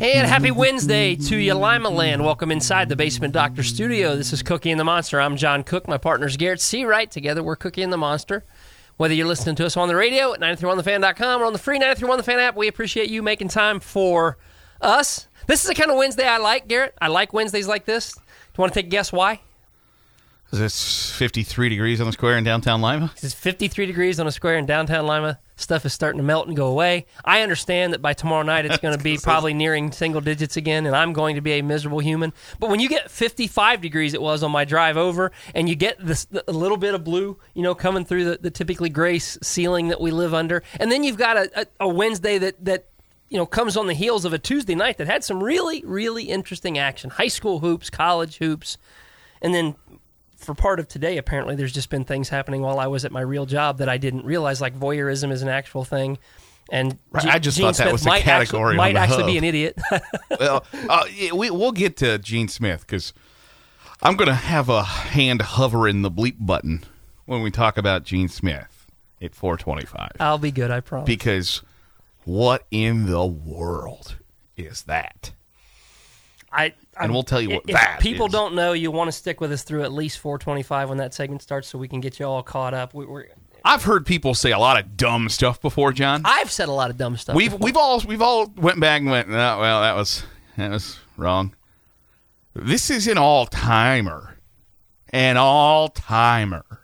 Hey, and happy Wednesday to you, Lima Land. Welcome inside the Basement Doctor Studio. This is Cookie and the Monster. I'm John Cook. My partner's Garrett Seawright. Together, we're Cookie and the Monster. Whether you're listening to us on the radio at 931thefan.com or on the free 931thefan app, we appreciate you making time for us. This is the kind of Wednesday I like, Garrett. I like Wednesdays like this. Do you want to take a guess why? Is this 53 degrees on the square in downtown Lima? It's 53 degrees on the square in downtown Lima. Stuff is starting to melt and go away. I understand that by tomorrow night it's going to be probably nearing single digits again, and I'm going to be a miserable human. But when you get 55 degrees, it was on my drive over, and you get this a little bit of blue, you know, coming through the typically gray ceiling that we live under, and then you've got a Wednesday that you know, comes on the heels of a Tuesday night that had some really, really interesting action. High school hoops, college hoops, and then for part of today, apparently, there's just been things happening while I was at my real job that I didn't realize, like voyeurism is an actual thing. And right, I just Gene thought Smith that was a category. Might actually be an idiot. Well, we'll get to Gene Smith because I'm going to have a hand hovering the bleep button when we talk about Gene Smith at 425. I'll be good, I promise. Because what in the world is that? And we'll tell you what that is. If people don't know, you want to stick with us through at least 425 when that segment starts so we can get you all caught up. I've heard people say a lot of dumb stuff before, John. I've said a lot of dumb stuff before. We've all went back and went, oh, well, that was wrong. This is an all-timer. An all-timer.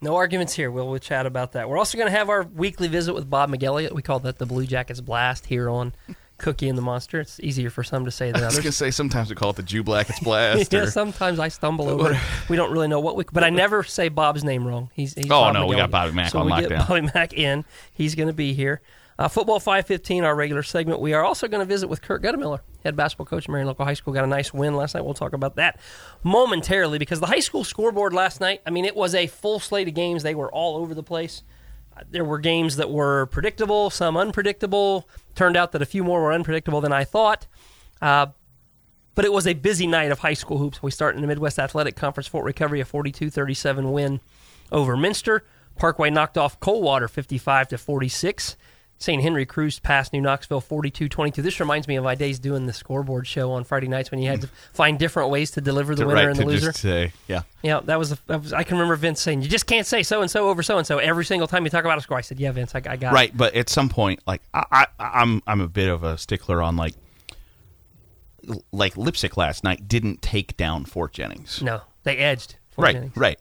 No arguments here. We'll chat about that. We're also going to have our weekly visit with Bob McElliott. We call that the Blue Jackets Blast here on Cookie and the Monster. It's easier for some to say than others. I was going to say, sometimes we call it the Jew Blackets Blast. Yeah, sometimes I stumble over it. We don't really know but I never say Bob's name wrong. He's oh, Bob no, McGowan. We got Bobby Mack on lockdown. So we get Bobby Mack in. He's going to be here. Football 5:15, our regular segment. We are also going to visit with Kurt Guttemiller, head basketball coach at Marion Local High School. Got a nice win last night. We'll talk about that momentarily because the high school scoreboard last night, I mean, it was a full slate of games. They were all over the place. There were games that were predictable, some unpredictable. Turned out that a few more were unpredictable than I thought. But it was a busy night of high school hoops. We start in the Midwest Athletic Conference. Fort Recovery, a 42-37 win over Minster. Parkway knocked off Coldwater 55-46. St. Henry cruised past New Knoxville 42-22. This reminds me of my days doing the scoreboard show on Friday nights when you had to find different ways to deliver the winner and the loser. Just say, yeah. Yeah, that was. I can remember Vince saying, you just can't say so-and-so over so-and-so every single time you talk about a score. I said, yeah, Vince, I got it. Right, but at some point, like, I'm a bit of a stickler on, like Lipsick last night didn't take down Fort Jennings. No, they edged Fort Jennings. Right.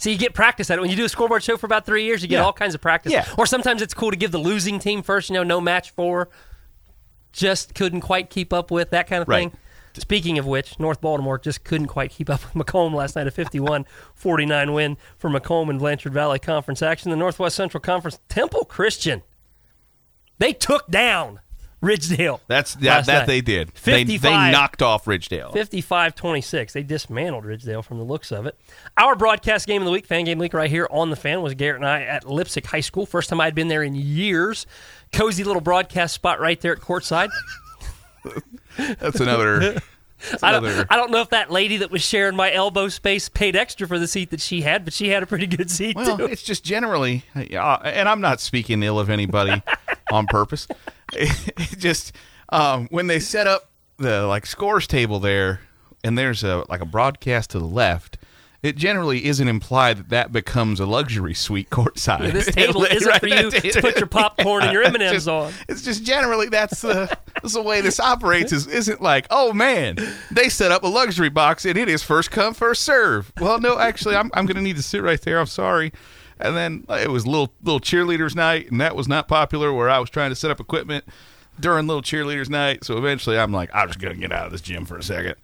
So you get practice at it. When you do a scoreboard show for about 3 years, you get all kinds of practice. Yeah. Or sometimes it's cool to give the losing team first, you know, no match for, just couldn't quite keep up with, that kind of thing. Speaking of which, North Baltimore just couldn't quite keep up with McComb last night, a 51-49 win for McComb in Blanchard Valley Conference action. The Northwest Central Conference, Temple Christian, they took down Ridgedale. That they did. They knocked off Ridgedale. 55-26. They dismantled Ridgedale from the looks of it. Our broadcast game of the week, Fan Game Week, right here on the Fan, was Garrett and I at Lipsick High School. First time I'd been there in years. Cozy little broadcast spot right there at courtside. That's another. I don't know if that lady that was sharing my elbow space paid extra for the seat that she had, but she had a pretty good seat too. It's just generally, and I'm not speaking ill of anybody on purpose. It just when they set up the scores table there, and there's a broadcast to the left, it generally isn't implied that becomes a luxury suite courtside. Yeah, this table isn't right for you to put your popcorn and your M&Ms on. It's just generally that's the way this operates. Isn't like, oh man, they set up a luxury box and it is first come first serve. Well, no, actually, I'm going to need to sit right there. I'm sorry. And then it was little cheerleaders night, and that was not popular. Where I was trying to set up equipment during little cheerleaders night, so eventually I'm like, I'm just going to get out of this gym for a second.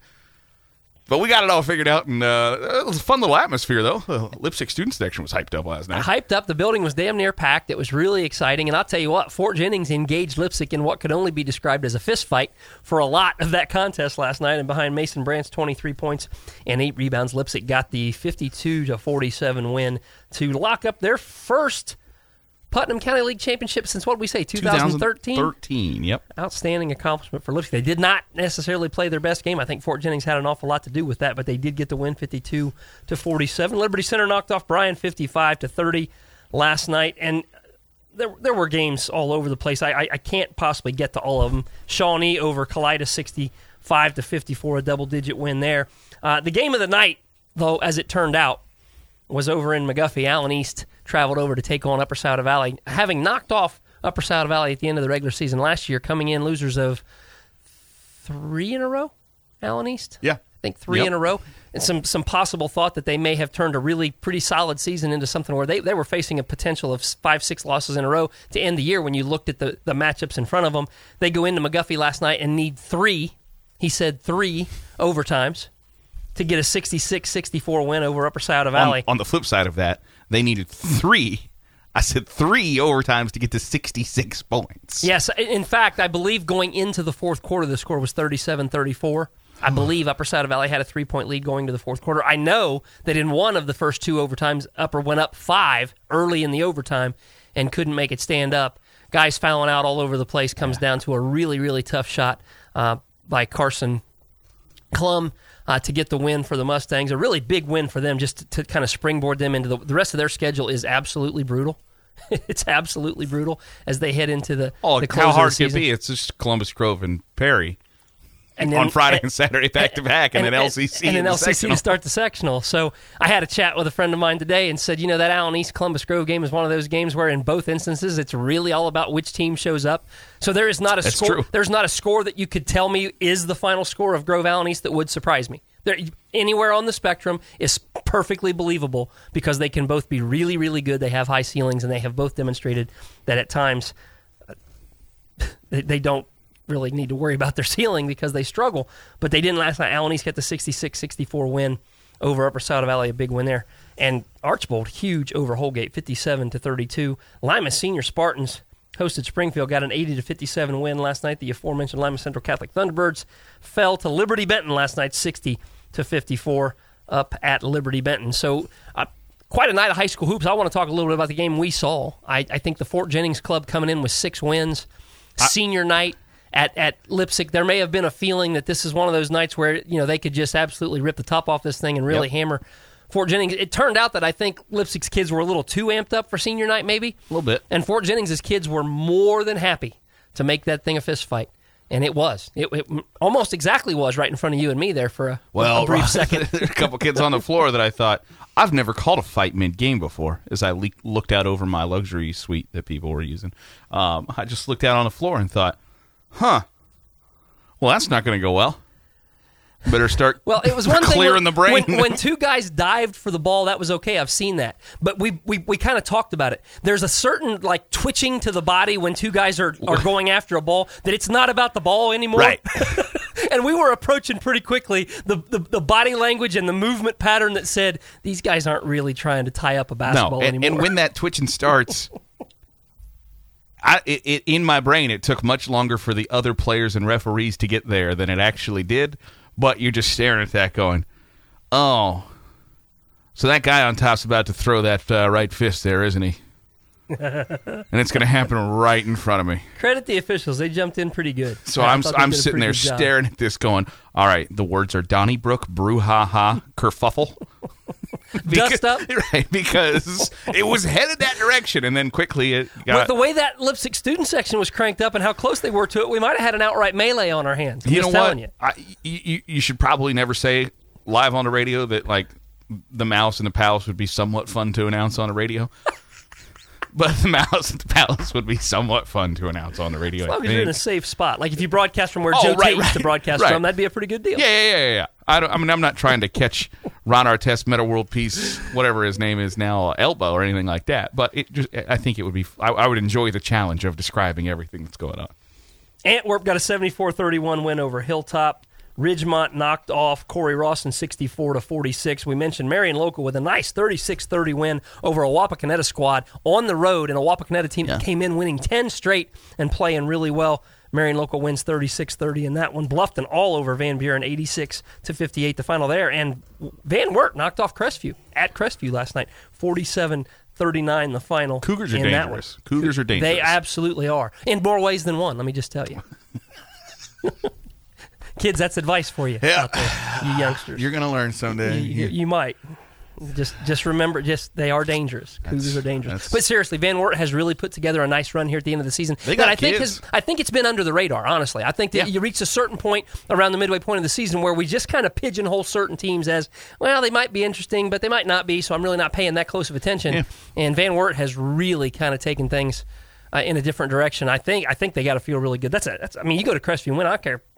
But we got it all figured out, and it was a fun little atmosphere, though. The Lipsick student section was hyped up last night. Hyped up. The building was damn near packed. It was really exciting, and I'll tell you what, Fort Jennings engaged Lipsick in what could only be described as a fistfight for a lot of that contest last night, and behind Mason Brandt's 23 points and 8 rebounds, Lipsick got the 52-47 win to lock up their first Putnam County League Championship since, what did we say, 2013? 2013, yep. Outstanding accomplishment for Lipsick. They did not necessarily play their best game. I think Fort Jennings had an awful lot to do with that, but they did get the win 52-47. Liberty Center knocked off Bryan 55-30 last night. And there were games all over the place. I can't possibly get to all of them. Shawnee over Kaleida 65-54, a double-digit win there. The game of the night, though, as it turned out, was over in McGuffey. Allen East traveled over to take on Upper Scioto Valley, having knocked off Upper Scioto Valley at the end of the regular season last year, coming in losers of 3 in a row, Allen East? Yeah. I think 3 in a row. And some possible thought that they may have turned a really pretty solid season into something where they were facing a potential of 5-6 losses in a row to end the year when you looked at the matchups in front of them. They go into McGuffey last night and need 3, he said 3 overtimes to get a 66-64 win over Upper Scioto Valley. On the flip side of that, they needed 3 I said 3 overtimes to get to 66 points. Yes. In fact, I believe going into the fourth quarter, the score was 37-34. I believe Upper Scioto Valley had a 3-point lead going to the fourth quarter. I know that in one of the first 2 overtimes, Upper went up 5 early in the overtime and couldn't make it stand up. Guys fouling out all over the place, comes down to a really, really tough shot by Carson Klum to get the win for the Mustangs. A really big win for them, just to kind of springboard them into the rest of their schedule is absolutely brutal. It's absolutely brutal as they head into the how hard it could be. It's just Columbus Grove and Perry and then, on Friday and Saturday back-to-back, and then LCC. And then LCC to start the sectional. So I had a chat with a friend of mine today and said, you know, that Allen East Columbus Grove game is one of those games where in both instances it's really all about which team shows up. So there is not a score. True. There's not a score that you could tell me is the final score of Grove Allen East that would surprise me. There, anywhere on the spectrum is perfectly believable because they can both be really, really good. They have high ceilings, and they have both demonstrated that at times they don't really need to worry about their ceiling because they struggle, but they didn't last night. Allen East got the 66-64 win over Upper Scioto Valley, a big win there. And Archbold, huge over Holgate, 57-32. Lima Senior Spartans hosted Springfield, got an 80-57 win last night. The aforementioned Lima Central Catholic Thunderbirds fell to Liberty Benton last night, 60-54 up at Liberty Benton. So quite a night of high school hoops. I want to talk a little bit about the game we saw. I think the Fort Jennings Club coming in with 6 wins, senior night, At Lipsick, there may have been a feeling that this is one of those nights where, you know, they could just absolutely rip the top off this thing and really hammer Fort Jennings. It turned out that I think Lipsick's kids were a little too amped up for senior night, maybe. A little bit. And Fort Jennings' kids were more than happy to make that thing a fist fight. And it was. It almost exactly was right in front of you and me there for a brief second. There were a couple kids on the floor that I thought, I've never called a fight mid-game before, as I looked out over my luxury suite that people were using. I just looked out on the floor and thought, huh. Well, that's not going to go well. Better start it was one clearing the brain. When two guys dived for the ball, that was okay. I've seen that. But we kind of talked about it. There's a certain like twitching to the body when two guys are going after a ball that it's not about the ball anymore. Right. And we were approaching pretty quickly the body language and the movement pattern that said, these guys aren't really trying to tie up a basketball anymore. And when that twitching starts... in my brain, it took much longer for the other players and referees to get there than it actually did, but you're just staring at that going, oh, so that guy on top's about to throw that right fist there, isn't he? And it's going to happen right in front of me. Credit the officials. They jumped in pretty good. So I'm sitting there staring at this going, all right, the words are Donnybrook, brouhaha, kerfuffle. Dust up? Right, because it was headed that direction, and then quickly it got... With the way that Lipsick student section was cranked up and how close they were to it, we might have had an outright melee on our hands. You know what? You should probably never say live on the radio that, like, the Mouse and the Palace would be somewhat fun to announce on the radio. But the Mouse and the Palace would be somewhat fun to announce on the radio. As long as you're in a safe spot. Like if you broadcast from where Joe Tate used to broadcast from, that'd be a pretty good deal. Yeah. I'm not trying to catch Ron Artest, Metal World Peace, whatever his name is now, elbow or anything like that. But I think it would be... I would enjoy the challenge of describing everything that's going on. Antwerp got a 74-31 win over Hilltop. Ridgemont knocked off Corey Rawson 64-46. We mentioned Marion Local with a nice 36-30 win over a Wapakoneta squad on the road, and a Wapakoneta team that came in winning 10 straight and playing really well. Marion Local wins 36-30 in that one. Bluffton all over Van Buren 86-58, the final there. And Van Wert knocked off Crestview at Crestview last night, 47-39, the final. Cougars are dangerous. Cougars are dangerous. They absolutely are, in more ways than one, let me just tell you. Kids, that's advice for you out there, you youngsters. You're going to learn someday. You might. Just remember, they are dangerous. Cougars are dangerous. But seriously, Van Wert has really put together a nice run here at the end of the season. I think it's been under the radar, honestly. I think that you reach a certain point around the midway point of the season where we just kind of pigeonhole certain teams as, well, they might be interesting, but they might not be, so I'm really not paying that close of attention. Yeah. And Van Wert has really kind of taken things in a different direction. I think they got to feel really good. I mean, you go to Crestview and win,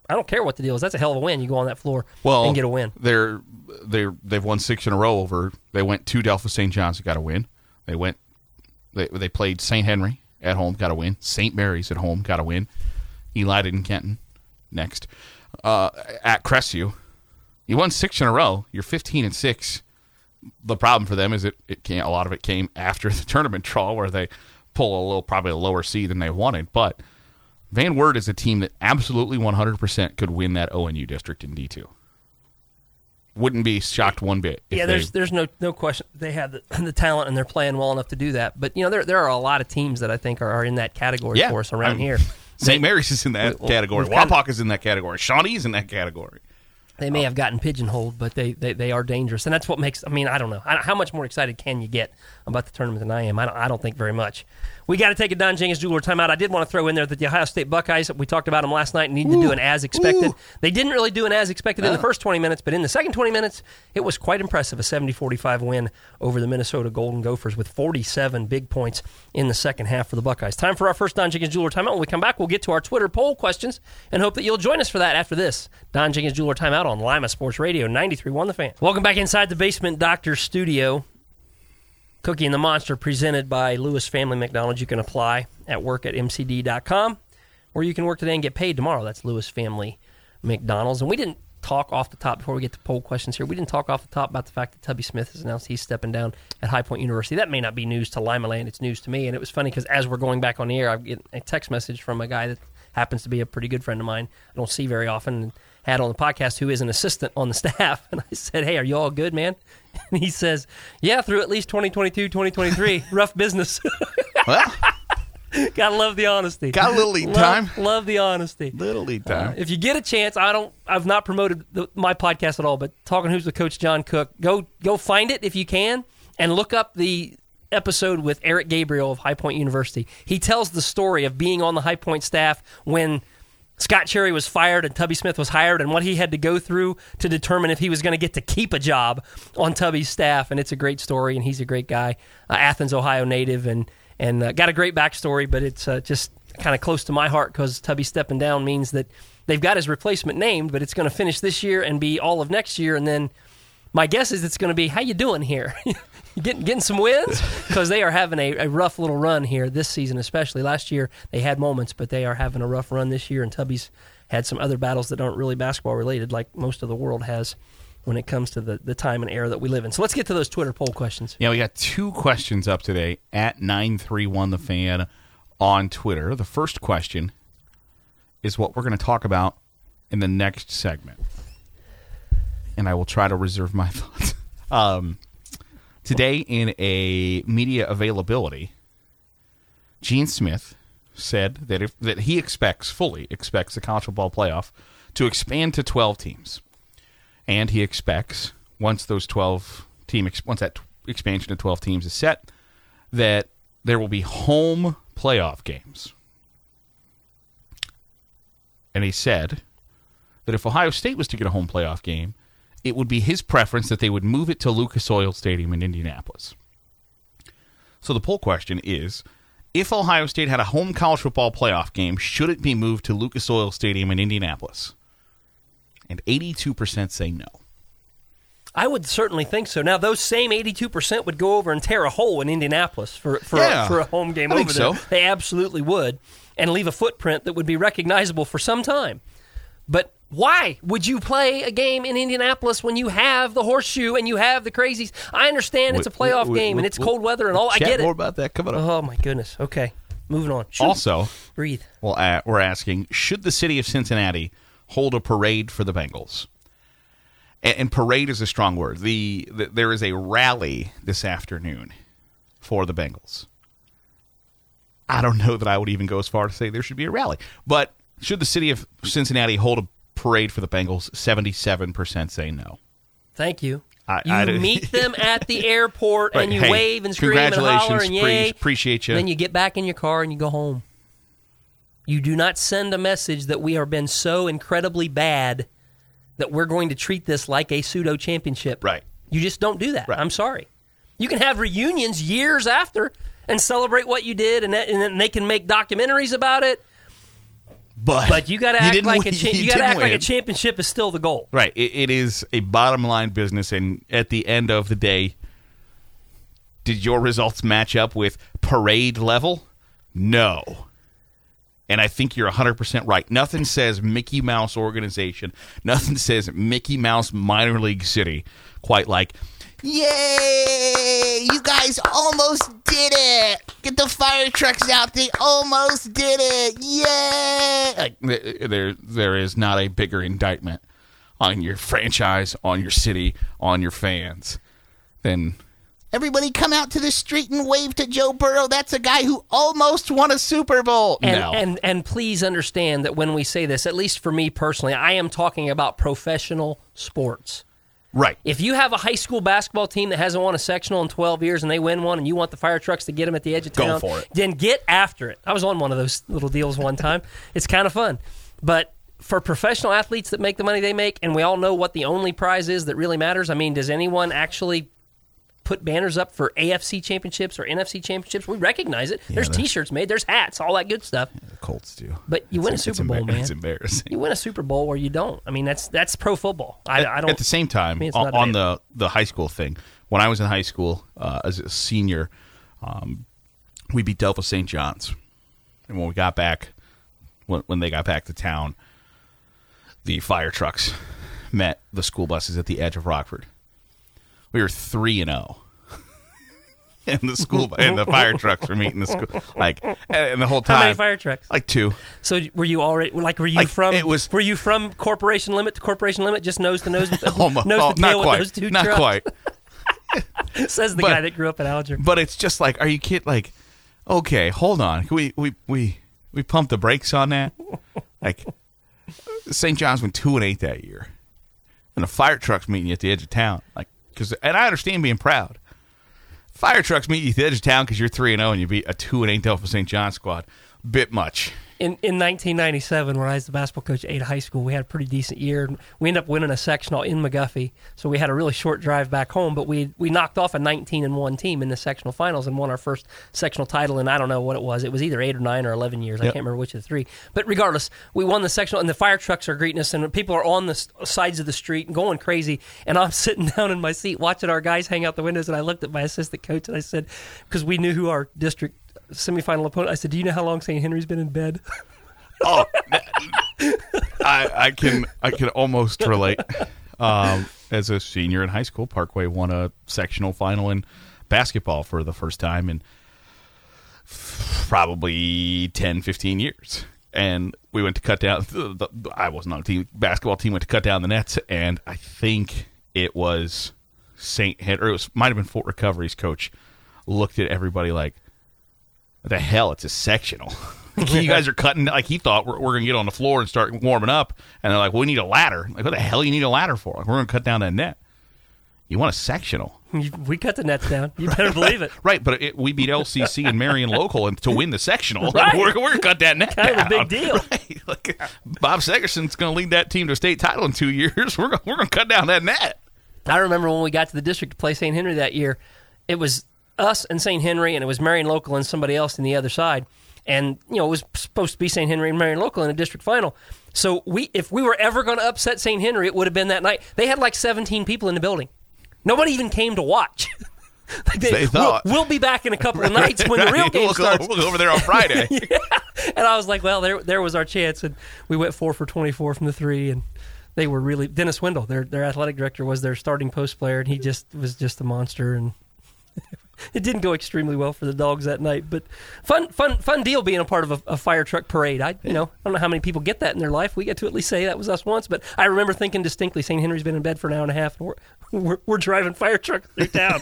I don't care what the deal is. That's a hell of a win. You go on that floor and get a win. They've won 6 in a row over. They went to Delphi St. John's and got a win. They played St. Henry at home, got a win. St. Mary's at home, got a win. Elida and Kenton next. At Crestview, you won 6 in a row. You're 15-6. The problem for them is a lot of it came after the tournament draw where they pull probably a lower seed than they wanted, but Van Wert is a team that absolutely 100% could win that ONU district in D2. Wouldn't be shocked one bit. There's no question they have the talent and they're playing well enough to do that. But there are a lot of teams that I think are in that category for us around here. St. Mary's is in that category. Wapak is in that category. Shawnee's in that category. They may have gotten pigeonholed, but they are dangerous, and that's what makes. I mean, I don't know how much more excited can you get about the tournament than I am. I don't think very much. We got to take a Don Jenkins Jeweler timeout. I did want to throw in there that the Ohio State Buckeyes, we talked about them last night, needed to do an as expected. They didn't really do an as expected in the first 20 minutes, but in the second 20 minutes, it was quite impressive—a 70-45 win over the Minnesota Golden Gophers with 47 big points in the second half for the Buckeyes. Time for our first Don Jenkins Jeweler timeout. When we come back, we'll get to our Twitter poll questions and hope that you'll join us for that after this Don Jenkins Jeweler timeout on Lima Sports Radio 93.1 The Fan. Welcome back inside the Basement Doctor Studio. Cookie and the Monster presented by Lewis Family McDonald's. You can apply at work@mcd.com, or you can work today and get paid tomorrow. That's Lewis Family McDonald's. And we didn't talk off the top before we get to poll questions here. We didn't talk off the top about the fact that Tubby Smith has announced he's stepping down at High Point University. That may not be news to Lima Land. It's news to me. And it was funny because as we're going back on the air, I get a text message from a guy that happens to be a pretty good friend of mine. I don't see very often. Had on the podcast, who is an assistant on the staff, and I said, "Hey, are you all good, man?" And he says, "Yeah, through at least 2022, 2023, rough business." Well, gotta love the honesty. Got a little lead time. Love the honesty. Little lead time. If you get a chance, I've not promoted my podcast at all, but Talking Who's with Coach John Cook. Go find it if you can, and look up the episode with Eric Gabriel of High Point University. He tells the story of being on the High Point staff when Scott Cherry was fired and Tubby Smith was hired, and what he had to go through to determine if he was going to get to keep a job on Tubby's staff. And it's a great story, and he's a great guy, Athens, Ohio native, and got a great backstory. But it's just kind of close to my heart because Tubby stepping down means that they've got his replacement named, but it's going to finish this year and be all of next year, and then my guess is it's going to be, how you doing here? Getting some wins? Because they are having a rough little run here this season, especially. Last year they had moments, but they are having a rough run this year, and Tubby's had some other battles that aren't really basketball-related like most of the world has when it comes to the time and era that we live in. So let's get to those Twitter poll questions. Yeah, we got 2 questions up today at 931TheFan on Twitter. The first question is what we're going to talk about in the next segment, and I will try to reserve my thoughts. Today, in a media availability, Gene Smith said that he fully expects the college football playoff to expand to 12 teams, and he expects once that expansion to 12 teams is set, that there will be home playoff games, and he said that if Ohio State was to get a home playoff game, it would be his preference that they would move it to Lucas Oil Stadium in Indianapolis. So the poll question is, if Ohio State had a home college football playoff game, should it be moved to Lucas Oil Stadium in Indianapolis? And 82% say no. I would certainly think so. Now, those same 82% would go over and tear a hole in Indianapolis for a home game over there. So. They absolutely would, and leave a footprint that would be recognizable for some time. But why would you play a game in Indianapolis when you have the horseshoe and you have the crazies? I understand it's a playoff game and it's cold weather and all. I get it. More about that coming up. Oh, my goodness. Okay. Moving on. Shoot. Also, breathe. Well, we're asking, should the city of Cincinnati hold a parade for the Bengals? And parade is a strong word. There is a rally this afternoon for the Bengals. I don't know that I would even go as far to say there should be a rally. But should the city of Cincinnati hold a parade for the Bengals? 77% say no. Thank you. You meet them at the airport, right, and you wave and scream and holler and yay. Appreciate you. Then you get back in your car and you go home. You do not send a message that we have been so incredibly bad that we're going to treat this like a pseudo-championship. Right. You just don't do that. Right. I'm sorry. You can have reunions years after and celebrate what you did, and they can make documentaries about it. But you got to act like a championship is still the goal. Right. It is a bottom-line business, and at the end of the day, did your results match up with parade level? No. And I think you're 100% right. Nothing says Mickey Mouse organization, nothing says Mickey Mouse minor league city quite like, yay, you guys almost did it. Get the fire trucks out. They almost did it. Yay. Like, there is not a bigger indictment on your franchise, on your city, on your fans than... Everybody come out to the street and wave to Joe Burrow. That's a guy who almost won a Super Bowl. And please understand that when we say this, at least for me personally, I am talking about professional sports. Right. If you have a high school basketball team that hasn't won a sectional in 12 years and they win one and you want the fire trucks to get them at the edge of town, go for it. Then get after it. I was on one of those little deals one time. It's kind of fun. But for professional athletes that make the money they make, and we all know what the only prize is that really matters, I mean, does anyone actually put banners up for AFC championships or NFC championships? We recognize it. Yeah, there's T-shirts made. There's hats. All that good stuff. Yeah, the Colts do. But you win a Super Bowl, man. It's embarrassing. You win a Super Bowl or you don't. I mean, that's pro football. I don't. At the same time, on the high school thing, when I was in high school as a senior, we beat Delphi St. John's, and when we got back, when they got back to town, the fire trucks met the school buses at the edge of Rockford. We were 3-0, and the school and the fire trucks were meeting the school. Like, and the whole time, how many fire trucks? Like two. So were you already Were you from corporation limit to corporation limit, just nose to nose? Almost, nose to tail with those two trucks? Not quite. Says the guy that grew up in Alger. But it's just like, are you kidding? Like, okay, hold on. Can we pump the brakes on that? Like, St. John's went 2-8 that year, and the fire trucks meeting you at the edge of town, like. And I understand being proud. Fire trucks meet you at the edge of town because you're 3-0 and you beat a 2-8 Delphi St. John's squad. Bit much. In 1997, when I was the basketball coach at high school, we had a pretty decent year. We ended up winning a sectional in McGuffey, so we had a really short drive back home, but we knocked off a 19-1 team in the sectional finals and won our first sectional title in, I don't know what it was. It was either 8 or 9 or 11 years. Yep. I can't remember which of the three. But regardless, we won the sectional, and the fire trucks are greeting us, and people are on the sides of the street and going crazy, and I'm sitting down in my seat watching our guys hang out the windows, and I looked at my assistant coach, and I said, because we knew who our district semifinal opponent, I said, do you know how long St. Henry's been in bed? Oh, I can almost relate. As a senior in high school, Parkway won a sectional final in basketball for the first time in probably 10, 15 years. And we went to cut down, I wasn't on the team, basketball team went to cut down the nets, and I think it was St. Henry, might have been Fort Recovery's coach, looked at everybody like, what the hell? It's a sectional. You guys are cutting. Like, he thought we're going to get on the floor and start warming up. And they're like, well, we need a ladder. Like, what the hell you need a ladder for? Like, we're going to cut down that net. You want a sectional. We cut the nets down. You better believe it. Right, but we beat LCC and Marion Local and to win the sectional. Right. Like, we're going to cut that net down. Kind of a big deal. Right. Like, Bob Segerson's going to lead that team to a state title in 2 years. We're going to cut down that net. I remember when we got to the district to play St. Henry that year, it was us and St. Henry, and it was Marion Local and somebody else on the other side. And, you know, it was supposed to be St. Henry and Marion Local in a district final. So if we were ever going to upset St. Henry, it would have been that night. They had like 17 people in the building. Nobody even came to watch. Like they thought, we'll be back in a couple of nights when the real game starts. We'll go over there on Friday. Yeah. And I was like, well, there was our chance. And we went 4 for 24 from the three, and they were really... Dennis Wendell, their athletic director, was their starting post player, and he was just a monster, and... It didn't go extremely well for the Dogs that night, but fun deal being a part of a fire truck parade. I don't know how many people get that in their life. We get to at least say that was us once, but I remember thinking distinctly, St. Henry's been in bed for an hour and a half, and we're driving fire trucks through town.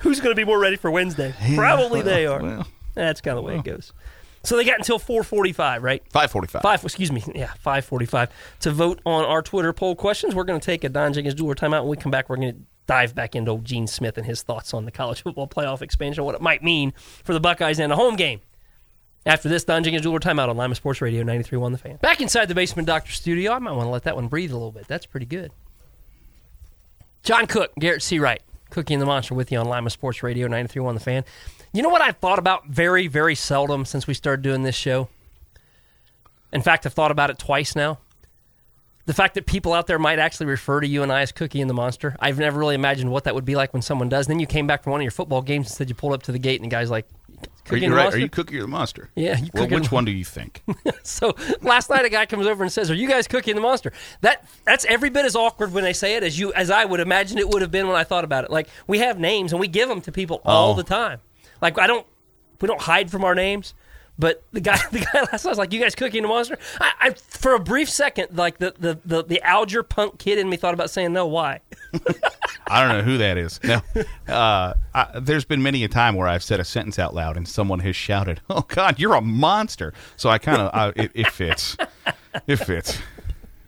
Who's going to be more ready for Wednesday? Yeah, probably they are. Well, that's kind of the way it goes. So they got until 4:45, right? 5:45. Excuse me. Yeah, 5:45 to vote on our Twitter poll questions. We're going to take a Don Jenkins Jeweler timeout. When we come back, we're going to dive back into old Gene Smith and his thoughts on the college football playoff expansion, what it might mean for the Buckeyes in a home game. After this, Don Jenkins Jeweler timeout on Lima Sports Radio 93.1 The Fan. Back inside the Basement Doctor Studio, I might want to let that one breathe a little bit. That's pretty good. John Cook, Garrett Seawright, Cookie and the Monster with you on Lima Sports Radio 93.1 The Fan. You know what I've thought about very, very seldom since we started doing this show? In fact, I've thought about it twice now. The fact that people out there might actually refer to you and I as Cookie and the Monster. I've never really imagined what that would be like when someone does. And then you came back from one of your football games and said you pulled up to the gate and the guy's like, Cookie and the Monster? Are you Cookie or the Monster? Yeah. Well, which one do you think? So last night a guy comes over and says, are you guys Cookie and the Monster? That's every bit as awkward when they say it as I would imagine it would have been when I thought about it. Like, we have names and we give them to people all the time. Like, we don't hide from our names. But the guy last night was like, you guys Cookie and the Monster? I for a brief second, like the Alger punk kid in me thought about saying no, why? I don't know who that is. No, there's been many a time where I've said a sentence out loud and someone has shouted, oh, God, you're a monster. So I kind of, it fits. It fits.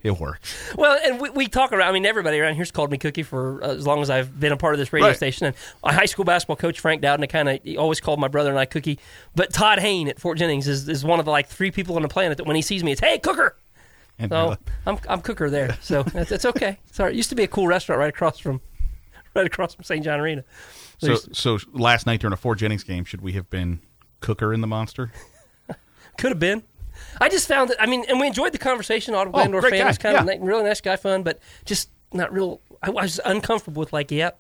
It works. Well, and we talk around. I mean, everybody around here's called me Cookie for as long as I've been a part of this radio station. And my high school basketball coach, Frank Dowden, kind of always called my brother and I Cookie. But Todd Hain at Fort Jennings is one of the like three people on the planet that when he sees me, it's, hey, Cooker. And so I'm Cooker there. So it's okay. Sorry, it used to be a cool restaurant right across from St. John Arena. So last night during a Fort Jennings game, should we have been Cooker and the Monster? Could have been. I just found that, I mean, and we enjoyed the conversation. Otto Glandor fan was kind of a really nice guy, fun, but just not real. I was uncomfortable with, like, yep,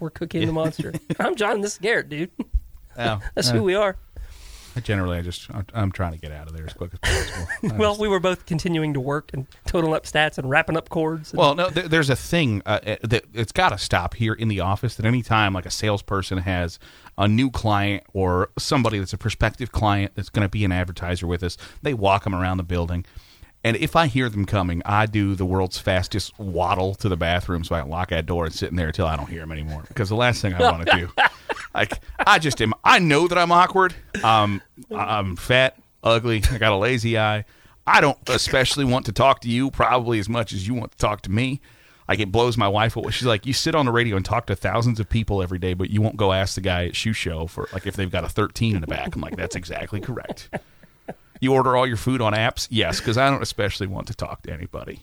we're Cookie and the Monster. I'm John, this is Garrett, dude. Oh, that's who we are. Generally, I'm trying to get out of there as quick as possible. Well, we were both continuing to work and totaling up stats and wrapping up chords. Well, no, there's a thing that it's got to stop here in the office that any time like a salesperson has a new client or somebody that's a prospective client that's going to be an advertiser with us, they walk them around the building. And if I hear them coming, I do the world's fastest waddle to the bathroom so I can lock that door and sit in there until I don't hear them anymore. Because the last thing I want to do, like, I just am. I know that I'm awkward. I'm fat, ugly. I got a lazy eye. I don't especially want to talk to you probably as much as you want to talk to me. Like, it blows my wife away. She's like, you sit on the radio and talk to thousands of people every day, but you won't go ask the guy at Shoe Show for, like, if they've got a 13 in the back. I'm like, that's exactly correct. You order all your food on apps? Yes, because I don't especially want to talk to anybody.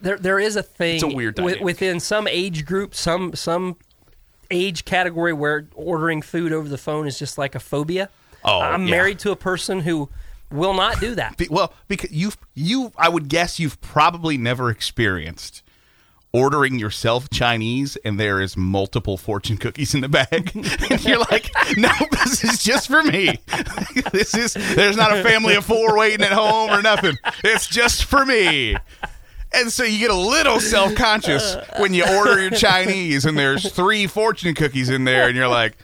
There is a thing, it's a weird dynamic within some age group, some age category where ordering food over the phone is just like a phobia. Oh, I'm married to a person who will not do that. Well, because I would guess you've probably never experienced ordering yourself Chinese and there is multiple fortune cookies in the bag. And you're like, no, this is just for me. There's not a family of four waiting at home or nothing. It's just for me. And so you get a little self-conscious when you order your Chinese and there's three fortune cookies in there and you're like,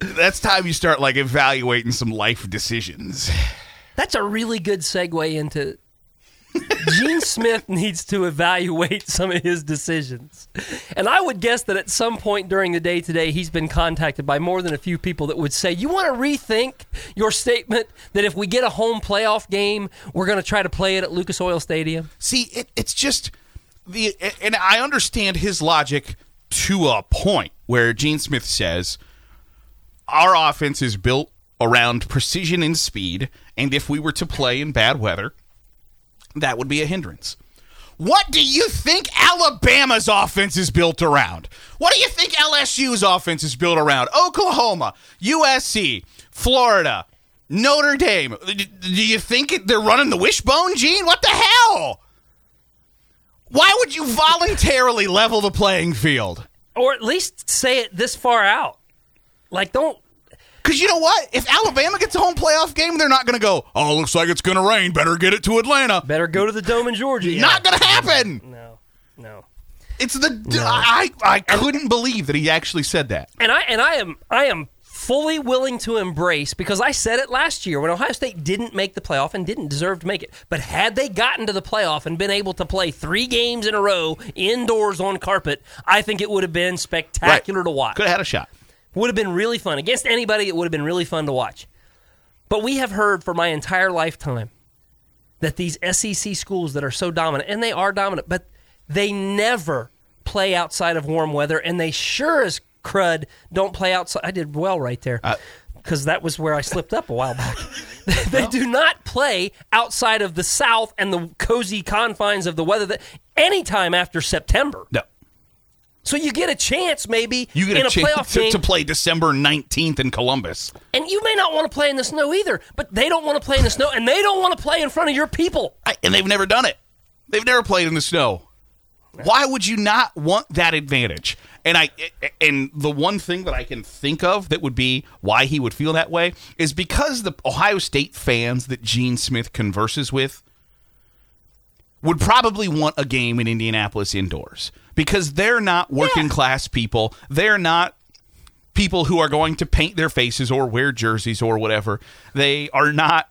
that's time you start like evaluating some life decisions. That's a really good segue into... Gene Smith needs to evaluate some of his decisions. And I would guess that at some point during the day today, he's been contacted by more than a few people that would say, you want to rethink your statement that if we get a home playoff game, we're going to try to play it at Lucas Oil Stadium? See, it's just, and I understand his logic to a point where Gene Smith says, our offense is built around precision and speed, and if we were to play in bad weather, that would be a hindrance. What do you think Alabama's offense is built around? What do you think LSU's offense is built around? Oklahoma, USC, Florida, Notre Dame. Do you think they're running the wishbone, Gene? What the hell? Why would you voluntarily level the playing field? Or at least say it this far out. Like, don't. Because you know what? If Alabama gets a home playoff game, they're not going to go, oh, looks like it's going to rain. Better get it to Atlanta. Better go to the Dome in Georgia. Yeah. Not going to happen. No. It's the no. I couldn't believe that he actually said that. And I am fully willing to embrace, because I said it last year when Ohio State didn't make the playoff and didn't deserve to make it. But had they gotten to the playoff and been able to play three games in a row indoors on carpet, I think it would have been spectacular to watch. Could have had a shot. Would have been really fun. Against anybody, it would have been really fun to watch. But we have heard for my entire lifetime that these SEC schools that are so dominant, and they are dominant, but they never play outside of warm weather, and they sure as crud don't play outside. I did well right there. Because that was where I slipped up a while back. They do not play outside of the South and the cozy confines of the weather anytime after September. No. So you get a chance maybe in a playoff game to play December 19th in Columbus. And you may not want to play in the snow either, but they don't want to play in the snow, and they don't want to play in front of your people. And they've never done it. They've never played in the snow. Why would you not want that advantage? And the one thing that I can think of that would be why he would feel that way is because the Ohio State fans that Gene Smith converses with would probably want a game in Indianapolis indoors because they're not working class people. They're not people who are going to paint their faces or wear jerseys or whatever. They are not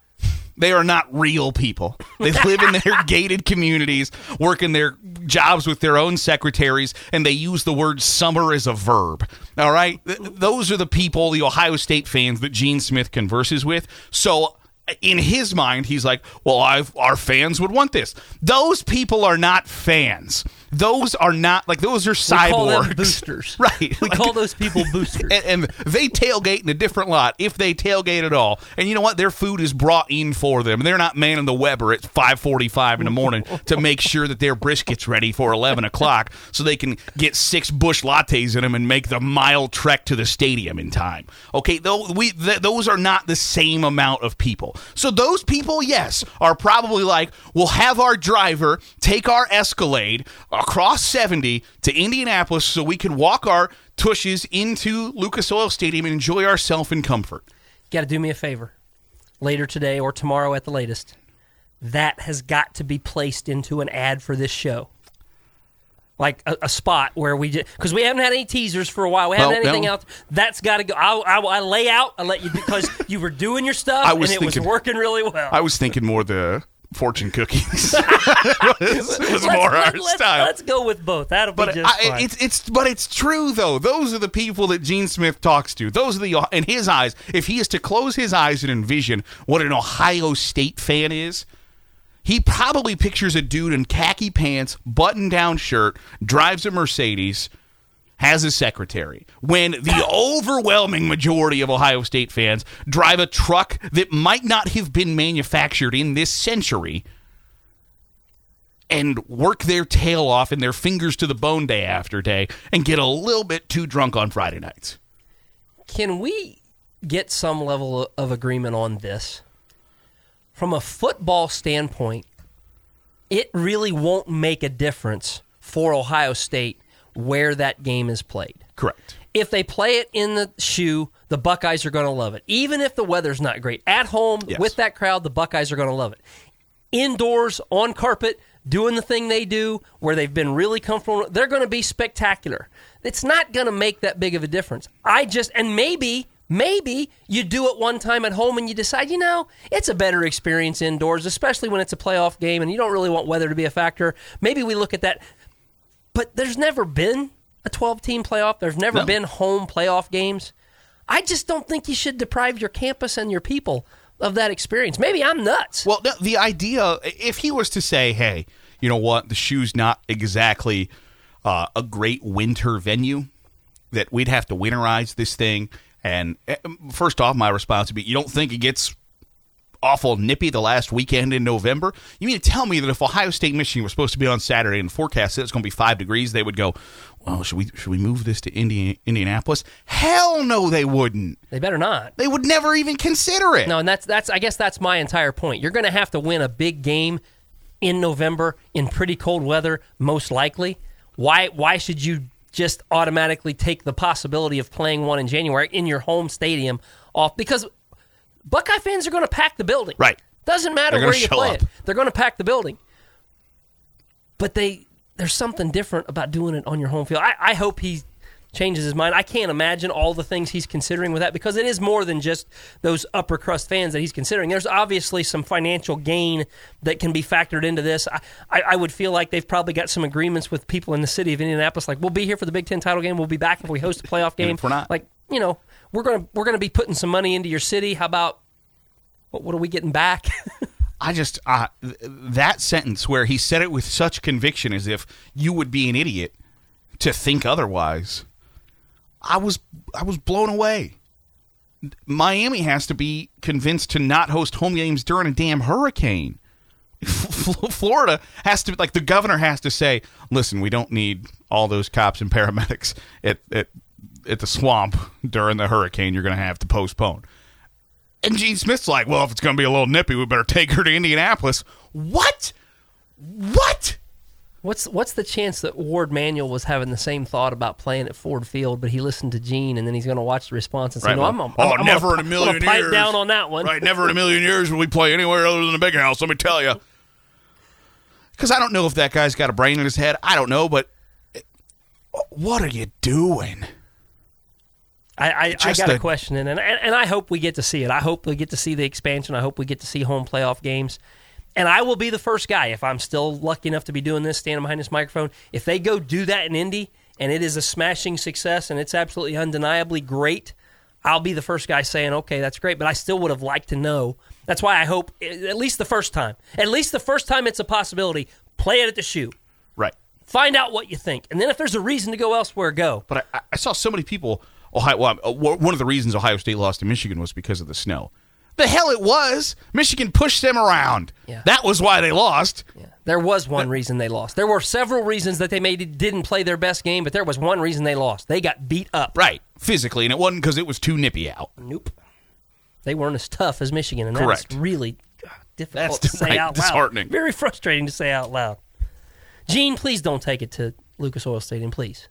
real people. They live in their gated communities, working their jobs with their own secretaries, and they use the word summer as a verb. All right? Those are the people, the Ohio State fans, that Gene Smith converses with. So in his mind, he's like, well, our fans would want this. Those people are not fans. Those are not, like, those are cyborgs. We call them boosters. Right. We call those people boosters. And they tailgate in a different lot, if they tailgate at all. And you know what? Their food is brought in for them. They're not manning the Weber at 5:45 in the morning to make sure that their brisket's ready for 11 o'clock so they can get 6 Bush lattes in them and make the mile trek to the stadium in time. Okay, those are not the same amount of people. So those people, yes, are probably like, we'll have our driver take our Escalade across 70 to Indianapolis so we can walk our tushes into Lucas Oil Stadium and enjoy ourselves in comfort. You got to do me a favor. Later today or tomorrow at the latest, that has got to be placed into an ad for this show. Like a spot where we just, because we haven't had any teasers for a while. We haven't had anything else. That's got to go. I lay out. I let you, because you were doing your stuff and it was working really well. I was thinking more the fortune cookies. it was more our style. Let's go with both. That'll be just fine. But it's true, though. Those are the people that Gene Smith talks to. Those are in his eyes, if he is to close his eyes and envision what an Ohio State fan is, he probably pictures a dude in khaki pants, button-down shirt, drives a Mercedes, has a secretary, when the overwhelming majority of Ohio State fans drive a truck that might not have been manufactured in this century and work their tail off and their fingers to the bone day after day and get a little bit too drunk on Friday nights. Can we get some level of agreement on this? From a football standpoint, it really won't make a difference for Ohio State where that game is played. Correct. If they play it in the shoe, the Buckeyes are going to love it. Even if the weather's not great. At home, with that crowd, the Buckeyes are going to love it. Indoors, on carpet, doing the thing they do, where they've been really comfortable, they're going to be spectacular. It's not going to make that big of a difference. And maybe you do it one time at home and you decide, it's a better experience indoors, especially when it's a playoff game and you don't really want weather to be a factor. Maybe we look at that. But there's never been a 12-team playoff. There's never been home playoff games. I just don't think you should deprive your campus and your people of that experience. Maybe I'm nuts. Well, the idea, if he was to say, hey, you know what, the shoe's not exactly a great winter venue, that we'd have to winterize this thing. And first off, my response would be, you don't think it gets awful nippy the last weekend in November? You mean to tell me that if Ohio State, Michigan was supposed to be on Saturday and forecast that it's going to be 5 degrees, they would go, well, should we move this to Indianapolis? Hell no, they wouldn't. They better not. They would never even consider it. No, and that's I guess that's my entire point. You're going to have to win a big game in November in pretty cold weather, most likely. Why should you just automatically take the possibility of playing one in January in your home stadium off? Because Buckeye fans are going to pack the building. Right. Doesn't matter where you play it. They're going to pack the building. But there's something different about doing it on your home field. I hope he changes his mind. I can't imagine all the things he's considering with that, because it is more than just those upper crust fans that he's considering. There's obviously some financial gain that can be factored into this. I would feel like they've probably got some agreements with people in the city of Indianapolis, like, we'll be here for the Big Ten title game. We'll be back if we host a playoff game. If we're not. Like, We're gonna be putting some money into your city. How about what are we getting back? I just that sentence where he said it with such conviction, as if you would be an idiot to think otherwise. I was blown away. Miami has to be convinced to not host home games during a damn hurricane. Florida has to, like, the governor has to say, listen, we don't need all those cops and paramedics at the swamp during the hurricane. You're going to have to postpone. And Gene Smith's like, well, if it's going to be a little nippy, we better take her to Indianapolis. What? What's the chance that Ward Manuel was having the same thought about playing at Ford Field, but he listened to Gene, and then he's going to watch the response and say, right, "No, I'm never in a million years. Pipe down on that one." Right, never in a million years will we play anywhere other than the big house. Let me tell you, because I don't know if that guy's got a brain in his head. I don't know, but what are you doing? I got a question, and I hope we get to see it. I hope we get to see the expansion. I hope we get to see home playoff games. And I will be the first guy, if I'm still lucky enough to be doing this, standing behind this microphone, if they go do that in Indy and it is a smashing success and it's absolutely undeniably great, I'll be the first guy saying, okay, that's great. But I still would have liked to know. That's why I hope, at least the first time it's a possibility, play it at the Shoe. Right. Find out what you think. And then if there's a reason to go elsewhere, go. But I saw so many people, one of the reasons Ohio State lost to Michigan was because of the snow. The hell it was. Michigan pushed them around. Yeah. That was why they lost. Yeah. There was one reason they lost. There were several reasons that they didn't play their best game, but there was one reason they lost. They got beat up. Right, physically, and it wasn't because it was too nippy out. Nope. They weren't as tough as Michigan, and that's really difficult to say out loud. Disheartening. Very frustrating to say out loud. Gene, please don't take it to Lucas Oil Stadium, please.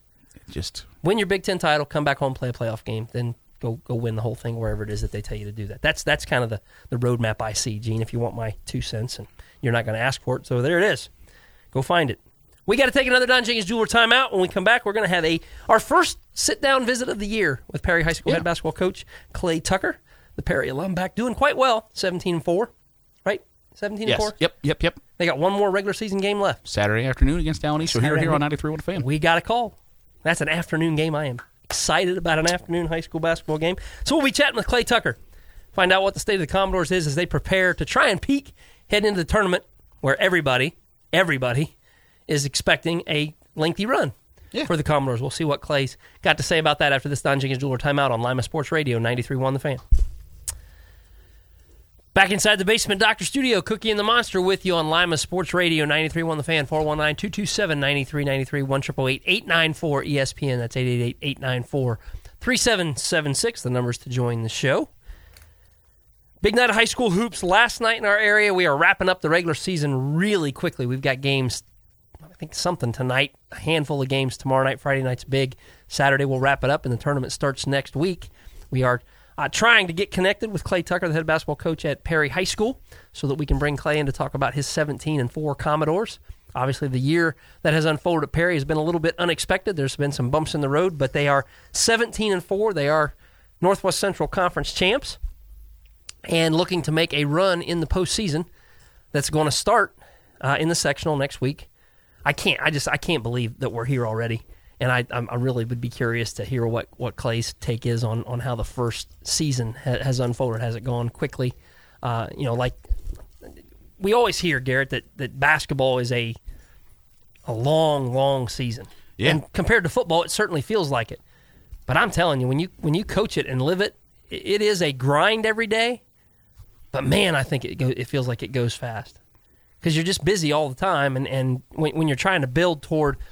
Just win your Big Ten title, come back home, play a playoff game, then Go win the whole thing wherever it is that they tell you to do that. That's kind of the roadmap I see, Gene, if you want my 2 cents, and you're not going to ask for it. So there it is. Go find it. We got to take another Don Jenkins Jeweler timeout. When we come back, we're going to have our first sit-down visit of the year with Perry High School head basketball coach Clay Tucker, the Perry alum, back doing quite well, 17-4, right? 17-4? Yes. Yep. They got one more regular season game left. Saturday afternoon against Allen East. So here on 93.1 FM. We got a call. That's an afternoon game. I am excited about an afternoon high school basketball game. So we'll be chatting with Clay Tucker. Find out what the state of the Commodores is as they prepare to try and peak, head into the tournament where everybody is expecting a lengthy run for the Commodores. We'll see what Clay's got to say about that after this Don Jenkins Jeweler timeout on Lima Sports Radio, 93.1 The Fan. Back inside the Basement Doctor Studio, Cookie and the Monster with you on Lima Sports Radio, 93.1 The Fan, 419-227-9393, 1-888-894-ESPN. That's 888-894-3776, the numbers to join the show. Big night of high school hoops last night in our area. We are wrapping up the regular season really quickly. We've got games, I think something tonight, a handful of games tomorrow night. Friday night's big. Saturday we'll wrap it up, and the tournament starts next week. We are trying to get connected with Clay Tucker, the head basketball coach at Perry High School, so that we can bring Clay in to talk about his 17-4 Commodores. Obviously, the year that has unfolded at Perry has been a little bit unexpected. There's been some bumps in the road, but they are 17-4. They are Northwest Central Conference champs and looking to make a run in the postseason that's going to start in the sectional next week. I can't believe that we're here already. And I really would be curious to hear what Clay's take is on how the first season has unfolded. Has it gone quickly? Like we always hear, Garrett, that basketball is a long, long season. Yeah. And compared to football, it certainly feels like it. But I'm telling you, when you coach it and live it, it is a grind every day. But, man, I think it feels like it goes fast. Because you're just busy all the time, and when you're trying to build toward –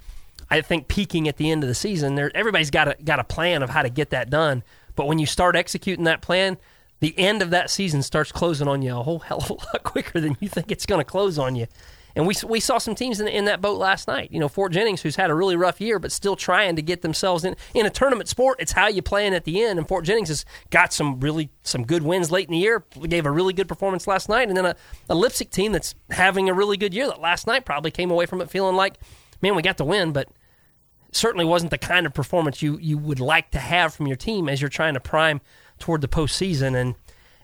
I think peaking at the end of the season, everybody's got a plan of how to get that done. But when you start executing that plan, the end of that season starts closing on you a whole hell of a lot quicker than you think it's going to close on you. And we saw some teams in that boat last night. You know, Fort Jennings, who's had a really rough year, but still trying to get themselves in. In a tournament sport, it's how you plan at the end. And Fort Jennings has got some good wins late in the year, gave a really good performance last night. And then a Lipsick team that's having a really good year that last night probably came away from it feeling like, man, we got the win, but certainly wasn't the kind of performance you would like to have from your team as you're trying to prime toward the postseason.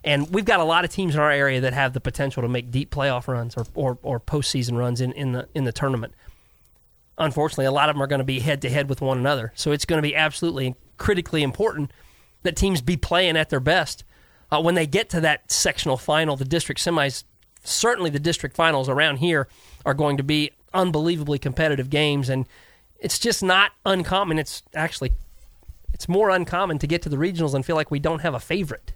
And we've got a lot of teams in our area that have the potential to make deep playoff runs or postseason runs in the tournament. Unfortunately, a lot of them are going to be head-to-head with one another, so it's going to be absolutely critically important that teams be playing at their best. When they get to that sectional final, the district semis, certainly the district finals around here are going to be unbelievably competitive games, and it's just not uncommon. It's actually, it's more uncommon to get to the regionals and feel like we don't have a favorite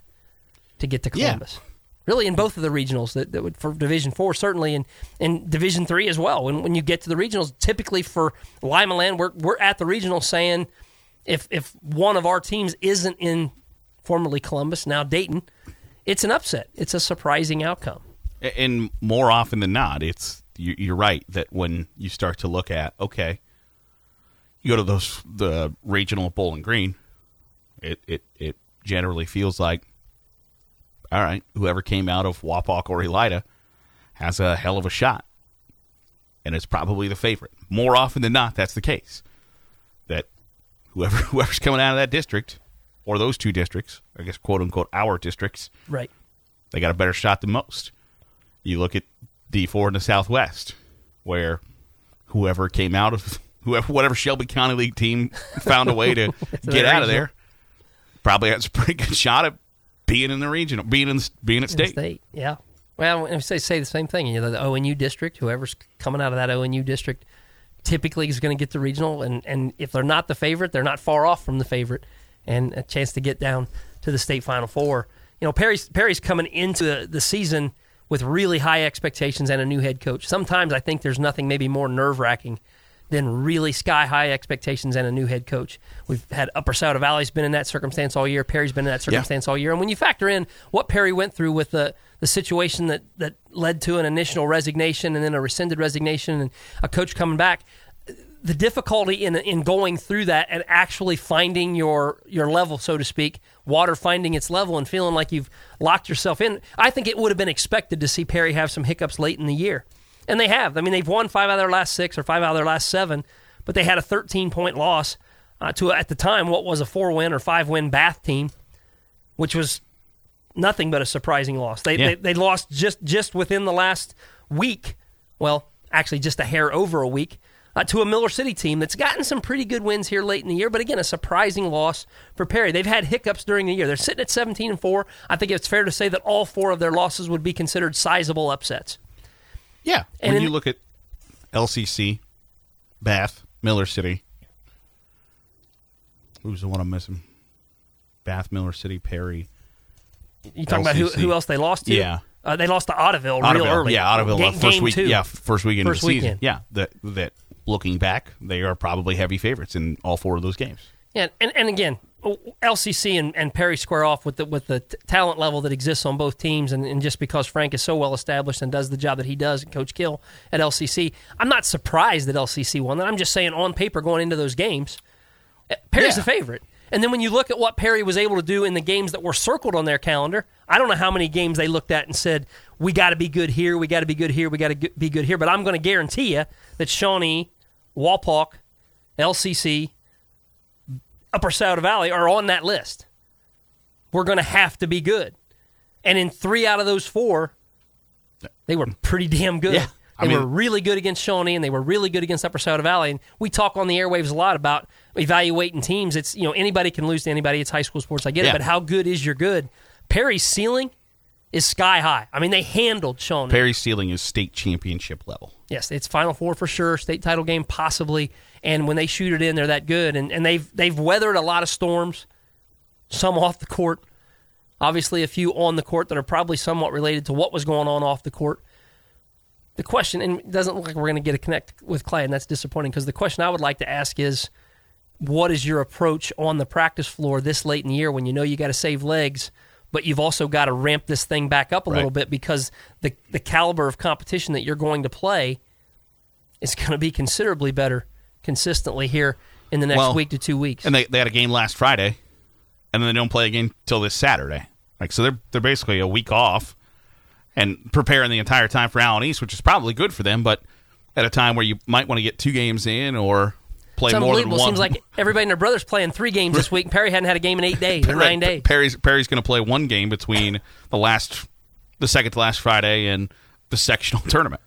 to get to Columbus. Yeah. Really, in both of the regionals, that would, for Division IV, certainly, and Division III as well. And when you get to the regionals, typically for Lima Land, we're at the regional saying, if one of our teams isn't in formerly Columbus, now Dayton, it's an upset. It's a surprising outcome. And more often than not, it's you're right that when you start to look at, okay, you go to the regional at Bowling Green, it generally feels like, all right, whoever came out of Wapak or Elida has a hell of a shot and is probably the favorite. More often than not, that's the case, that whoever's coming out of that district or those two districts, I guess, quote-unquote, our districts, right? They got a better shot than most. You look at D4 in the Southwest, where whoever came out of whatever Shelby County League team found a way to get out of there probably has a pretty good shot at being in the regional, being at state. Yeah. Well, I say the same thing. You know, the ONU district, whoever's coming out of that ONU district typically is going to get the regional, and if they're not the favorite, they're not far off from the favorite, and a chance to get down to the state Final Four. You know, Perry's coming into the season with really high expectations and a new head coach. Sometimes I think there's nothing maybe more nerve-wracking than really sky-high expectations and a new head coach. We've had Upper Scioto Valley's been in that circumstance all year. Perry's been in that circumstance all year. And when you factor in what Perry went through with the situation that led to an initial resignation and then a rescinded resignation and a coach coming back, the difficulty in going through that and actually finding your level, so to speak, water finding its level and feeling like you've locked yourself in, I think it would have been expected to see Perry have some hiccups late in the year. And they have. I mean, they've won 5 out of their last 6 or 5 out of their last 7, but they had a 13-point loss to, at the time, what was a 4-win or 5-win Bath team, which was nothing but a surprising loss. They lost just within the last week, well, actually just a hair over a week, to a Miller City team that's gotten some pretty good wins here late in the year, but again, a surprising loss for Perry. They've had hiccups during the year. They're sitting at 17-4. I think it's fair to say that all 4 of their losses would be considered sizable upsets. Yeah, and when you look at LCC, Bath, Miller City, who's the one I'm missing? Bath, Miller City, Perry. You talking LCC. About who else they lost to? Yeah, they lost to Ottaville real early. Yeah, Ottaville first week. Yeah, first weekend of the season. Yeah, that looking back, they are probably heavy favorites in all 4 of those games. Yeah, and again, LCC and Perry square off with the talent level that exists on both teams, and just because Frank is so well established and does the job that he does, and Coach Kill at LCC, I'm not surprised that LCC won that. I'm just saying on paper going into those games, Perry's the favorite. And then when you look at what Perry was able to do in the games that were circled on their calendar, I don't know how many games they looked at and said, we got to be good here, we got to be good here, we got to be good here. But I'm going to guarantee you that Shawnee, Wapak, LCC, Upper Scioto Valley are on that list. We're going to have to be good. And in 3 out of those 4, they were pretty damn good. Yeah, they were really good against Shawnee, and they were really good against Upper Scioto Valley. And we talk on the airwaves a lot about evaluating teams. It's, you know, anybody can lose to anybody. It's high school sports. I get it. But how good is your good? Perry's ceiling is sky high. I mean, they handled Shawnee. Perry's ceiling is state championship level. Yes, it's Final Four for sure, state title game possibly, and when they shoot it in, they're that good. And they've weathered a lot of storms, some off the court, obviously a few on the court that are probably somewhat related to what was going on off the court. The question, and it doesn't look like we're going to get a connect with Clay, and that's disappointing, because the question I would like to ask is, what is your approach on the practice floor this late in the year when you know you got to save legs, but you've also got to ramp this thing back up a little bit, because the caliber of competition that you're going to play is going to be considerably better consistently here in the next week to 2 weeks. And they had a game last Friday, and then they don't play again till this Saturday. Like, so they're basically a week off and preparing the entire time for Allen East, which is probably good for them, but at a time where you might want to get 2 games in or play more than one. It seems like everybody and their brother's playing 3 games this week. Perry hadn't had a game in 8 days, 9 days. Perry's going to play 1 game between the second to last Friday and the sectional tournament.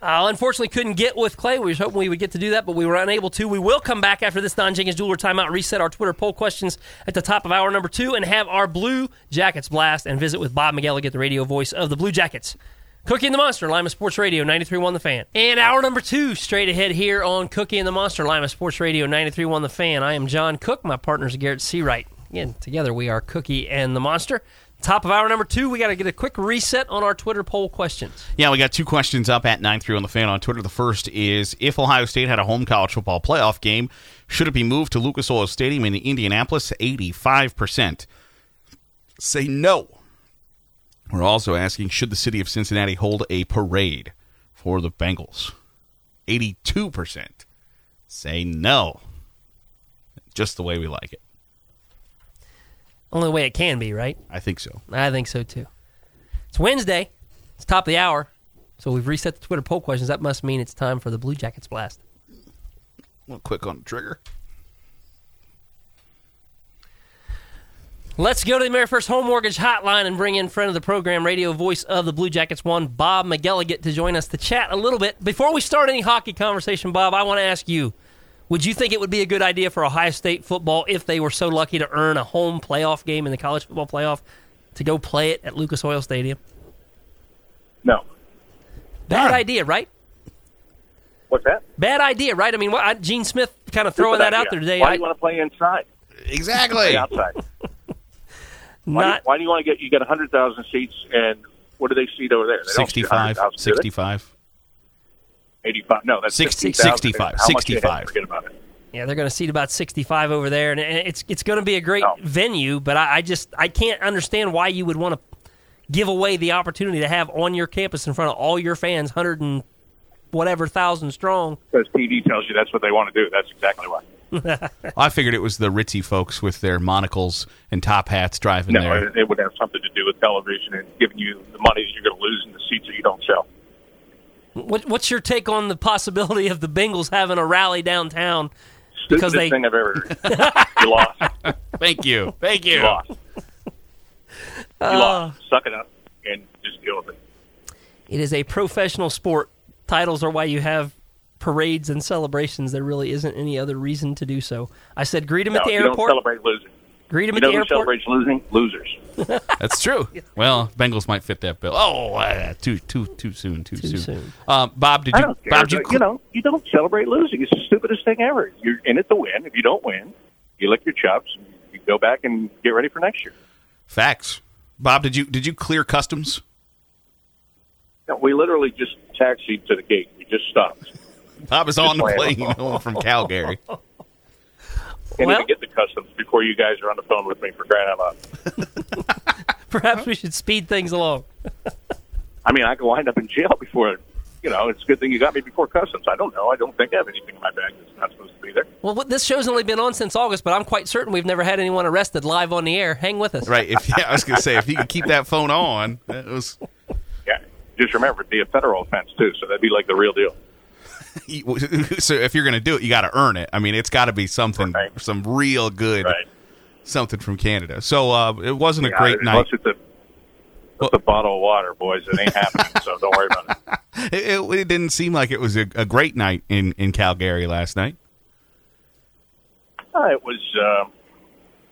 I unfortunately couldn't get with Clay. We were hoping we would get to do that, but we were unable to. We will come back after this Don Jenkins Jeweler timeout, reset our Twitter poll questions at the top of hour number 2, and have our Blue Jackets blast and visit with Bob Miguel to get the radio voice of the Blue Jackets Cookie and the Monster, Lima Sports Radio, 93.1 The Fan. And hour number two, straight ahead here on Cookie and the Monster, Lima Sports Radio, 93.1 The Fan. I am John Cook. My partner's Garrett Seawright. Again, together we are Cookie and the Monster. Top of hour number two, we got to get a quick reset on our Twitter poll questions. Yeah, we got two questions up at 93 on the Fan on Twitter. The first is, if Ohio State had a home college football playoff game, should it be moved to Lucas Oil Stadium in Indianapolis? 85% say no. We're also asking, should the city of Cincinnati hold a parade for the Bengals? 82% say no. Just the way we like it. Only way it can be, right? I think so. I think so, too. It's Wednesday. It's top of the hour. So we've reset the Twitter poll questions. That must mean it's time for the Blue Jackets Blast. One click on the trigger. Let's go to the AmeriFirst Home Mortgage Hotline and bring in friend of the program, radio voice of the Blue Jackets, one Bob McGilligan, to join us to chat a little bit. Before we start any hockey conversation, Bob, I want to ask you, would you think it would be a good idea for Ohio State football, if they were so lucky to earn a home playoff game in the college football playoff, to go play it at Lucas Oil Stadium? No. Bad idea, right? What's that? Bad idea, right? I mean, Gene Smith kind of throwing that out there today. Why do you want to play inside? Exactly. Outside. Why do you want to get 100,000 seats, and what do they seat over there? They 65. Don't 65. 85. No, that's 65. 65. Forget about it. Yeah, they're going to seat about 65 over there, and it's going to be a great venue. But I can't understand why you would want to give away the opportunity to have on your campus in front of all your fans, 100 and whatever thousand strong. Because PD tells you that's what they want to do. That's exactly why. I figured it was the ritzy folks with their monocles and top hats driving there. No, it would have something to do with television and giving you the money that you're going to lose and the seats that you don't sell. What's your take on the possibility of the Bengals having a rally downtown? Because stupidest thing I've ever heard. You lost. Thank you. You lost. Suck it up and just deal with it. It is a professional sport. Titles are why you have parades and celebrations. There really isn't any other reason to do so. I said greet them at the airport. Don't celebrate losing. Greet them at the airport. Who celebrates losing? Losers. That's true. Well, Bengals might fit that bill. Oh, too soon. Bob, did you? I don't care, Bob, you don't celebrate losing. It's the stupidest thing ever. You're in it to win. If you don't win, you lick your chops. And you go back and get ready for next year. Facts. Bob, did you clear customs? No, we literally just taxied to the gate. We just stopped. Bob is on the plane from Calgary. I need to get the customs before you guys are on the phone with me for crying out loud. Perhaps we should speed things along. I mean, I could wind up in jail before, it's a good thing you got me before customs. I don't know. I don't think I have anything in my bag that's not supposed to be there. Well, this show's only been on since August, but I'm quite certain we've never had anyone arrested live on the air. Hang with us. Right. I was going to say, if you could keep that phone on, that was... Yeah. Just remember, it'd be a federal offense, too, so that'd be like the real deal. So if you're going to do it, you got to earn it. I mean, it's got to be something, some real good, something from Canada. So it wasn't a great night. It's a bottle of water, boys. It ain't happening, so don't worry about it. It didn't seem like it was a great night in Calgary last night. It was,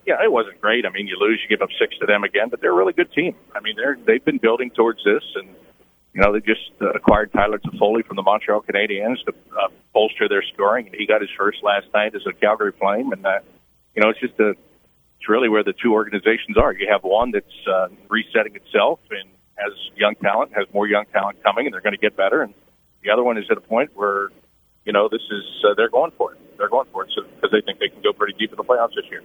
it wasn't great. I mean, you lose, you give up 6 to them again, but they're a really good team. I mean, they've been building towards this, and they just acquired Tyler Toffoli from the Montreal Canadiens to bolster their scoring, and he got his first last night as a Calgary Flame. And it's really where the two organizations are. You have one that's resetting itself and has young talent, has more young talent coming, and they're going to get better. And the other one is at a point where this is they're going for it. They're going for it because they think they can go pretty deep in the playoffs this year.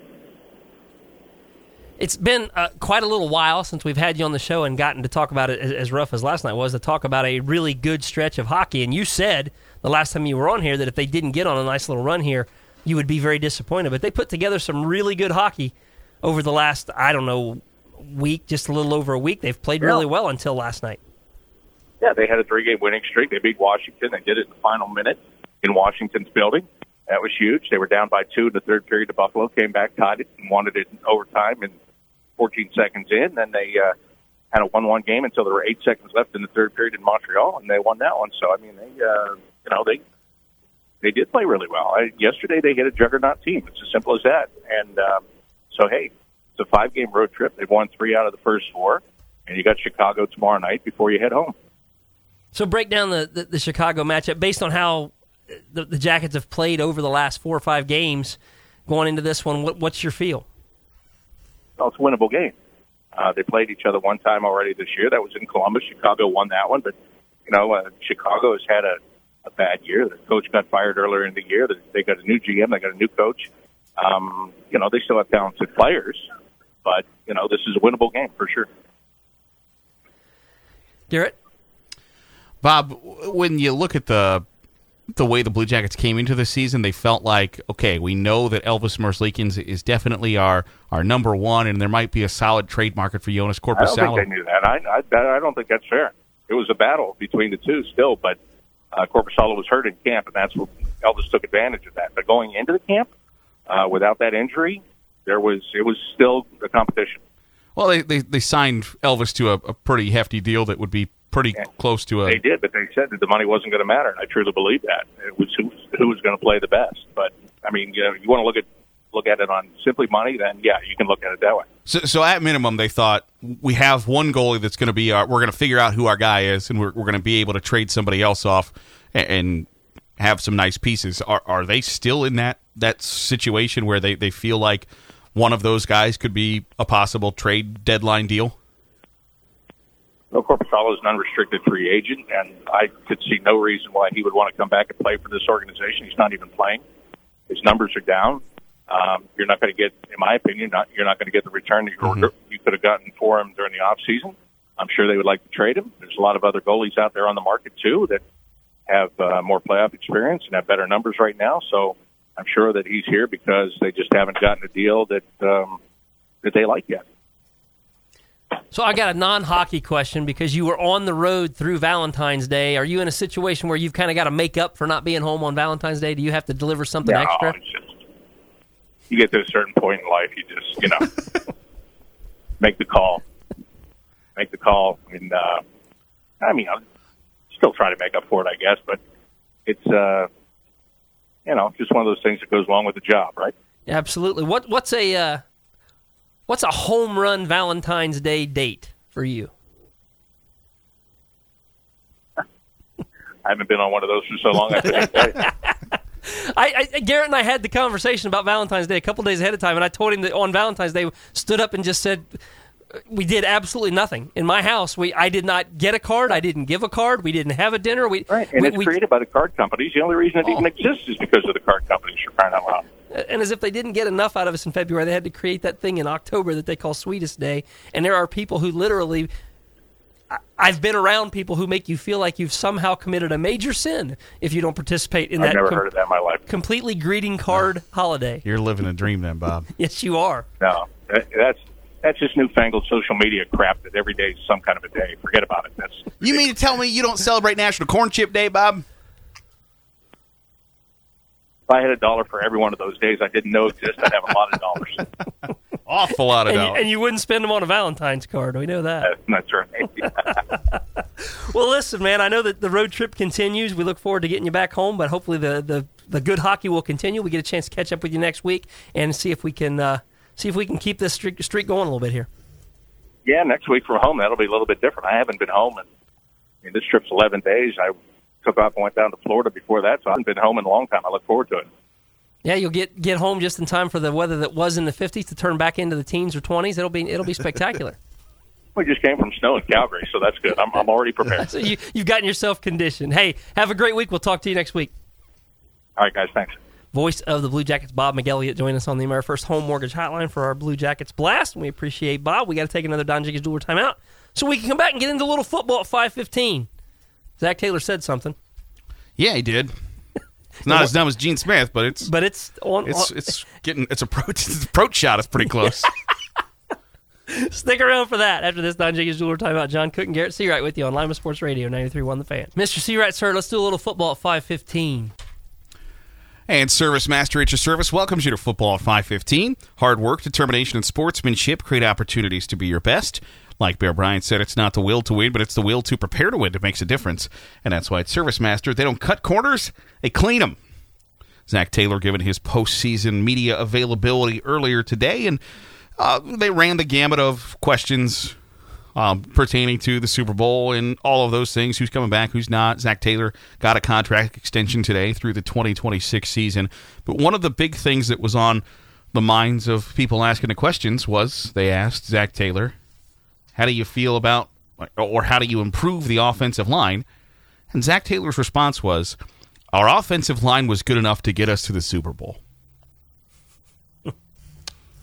It's been quite a little while since we've had you on the show and gotten to talk about it, as rough as last night was, to talk about a really good stretch of hockey. And you said the last time you were on here that if they didn't get on a nice little run here, you would be very disappointed. But they put together some really good hockey over the last, week, just a little over a week. They've played really well until last night. Yeah, they had a 3-game winning streak. They beat Washington. They did it in the final minute in Washington's building. That was huge. They were down by 2 in the third period to Buffalo, came back, tied it, and wanted it in overtime. And 14 seconds in, then they had a 1-1 game until there were 8 seconds left in the third period in Montreal, and they won that one. So I mean, they did play really well. Yesterday they hit a juggernaut team. It's as simple as that. And so hey, it's a 5-game road trip. They've won 3 out of the first 4, and you got Chicago tomorrow night before you head home. So break down the Chicago matchup based on how the Jackets have played over the last 4 or 5 games. Going into this one, what's your feel? Well, it's a winnable game. They played each other one time already this year. That was in Columbus. Chicago won that one. But, you know, Chicago has had a bad year. Their coach got fired earlier in the year. They got a new GM. They got a new coach. You know, they still have talented players. But, you know, this is a winnable game for sure. Garrett? Bob, when you look at the way the Blue Jackets came into the season, they felt like, okay, we know that Elvis Merzlikins is definitely our number one, and there might be a solid trade market for Jonas Corposalo. I don't think they knew that. I don't think that's fair. It was a battle between the two still, but Corposalo was hurt in camp, and that's what Elvis took advantage of that. But going into the camp, without that injury, it was still a competition. Well, they signed Elvis to a pretty hefty deal that would be pretty close to a... They did, but they said that the money wasn't going to matter, and I truly believe that. It was who was going to play the best. But, I mean, you know, you want to look at it on simply money, then, yeah, you can look at it that way. So at minimum, they thought, we have one goalie that's going to be we're going to figure out who our guy is, and we're going to be able to trade somebody else off and have some nice pieces. Are they still in that situation where they feel like one of those guys could be a possible trade deadline deal? Well, Corposalo is an unrestricted free agent, and I could see no reason why he would want to come back and play for this organization. He's not even playing. His numbers are down. You're not going to get, in my opinion, you're not going to get the return that you could have gotten for him during the offseason. I'm sure they would like to trade him. There's a lot of other goalies out there on the market, too, that have more playoff experience and have better numbers right now. So I'm sure that he's here because they just haven't gotten a deal that they like yet. So I got a non-hockey question because you were on the road through Valentine's Day. Are you in a situation where you've kind of got to make up for not being home on Valentine's Day? Do you have to deliver something extra? It's just, you get to a certain point in life, you just, you know, make the call. And, I mean, I'm still trying to make up for it, I guess, but it's, you know, just one of those things that goes along with the job, right? Yeah, absolutely. What's a home run Valentine's Day date for you? I haven't been on one of those for so long. Garrett and I had the conversation about Valentine's Day a couple days ahead of time, and I told him that on Valentine's Day, stood up and just said, we did absolutely nothing. In my house, I did not get a card. I didn't give a card. We didn't have a dinner. It's created by the card companies. The only reason it even exists is because of the card companies, for crying out loud. And as if they didn't get enough out of us in February, they had to create that thing in October that they call Sweetest Day. And there are people who literally, I've been around people who make you feel like you've somehow committed a major sin if you don't participate in that. I've never heard of that in my life. Completely greeting card holiday. You're living a dream then, Bob. Yes, you are. No, that's just newfangled social media crap that every day is some kind of a day. Forget about it. That's ridiculous. You mean to tell me you don't celebrate National Corn Chip Day, Bob? If I had $1 for every one of those days I didn't know exist, I'd have a lot of dollars. Awful lot of dollars. And you wouldn't spend them on a Valentine's card. We know that. That's right. Well, listen, man, I know that the road trip continues. We look forward to getting you back home, but hopefully the good hockey will continue. We get a chance to catch up with you next week and see if we can keep this streak going a little bit here. Yeah, next week from home, that'll be a little bit different. I haven't been home. I mean, this trip's 11 days. I took off and went down to Florida before that, so I haven't been home in a long time. I look forward to it. Yeah, you'll get home just in time for the weather that was in the 50s to turn back into the teens or 20s. It'll be spectacular. We just came from snow in Calgary, so that's good. I'm already prepared. So you've gotten yourself conditioned. Hey, have a great week. We'll talk to you next week. All right, guys. Thanks. Voice of the Blue Jackets, Bob McElliott, joining us on the AmeriFirst Home Mortgage Hotline for our Blue Jackets Blast. We appreciate Bob. We got to take another Don Jenkins Jeweler timeout so we can come back and get into a little football at 5:15. Zach Taylor said something. Yeah, he did. It's not as dumb as Gene Smith, but it's... But it's... Its approach shot is pretty close. Stick around for that. After this, Don Jenkins Jeweler talking about John Cook and Garrett Seawright with you on Lima Sports Radio, 93.1 The Fan. Mr. Seawright, sir, let's do a little football at 5:15. And Service Master at Your Service welcomes you to football at 5:15. Hard work, determination, and sportsmanship create opportunities to be your best. Like Bear Bryant said, it's not the will to win, but it's the will to prepare to win that makes a difference. And that's why at ServiceMaster, they don't cut corners, they clean them. Zach Taylor given his postseason media availability earlier today, and they ran the gamut of questions pertaining to the Super Bowl and all of those things, who's coming back, who's not. Zach Taylor got a contract extension today through the 2026 season. But one of the big things that was on the minds of people asking the questions was they asked Zach Taylor, how do you feel about or how do you improve the offensive line? And Zach Taylor's response was, our offensive line was good enough to get us to the Super Bowl.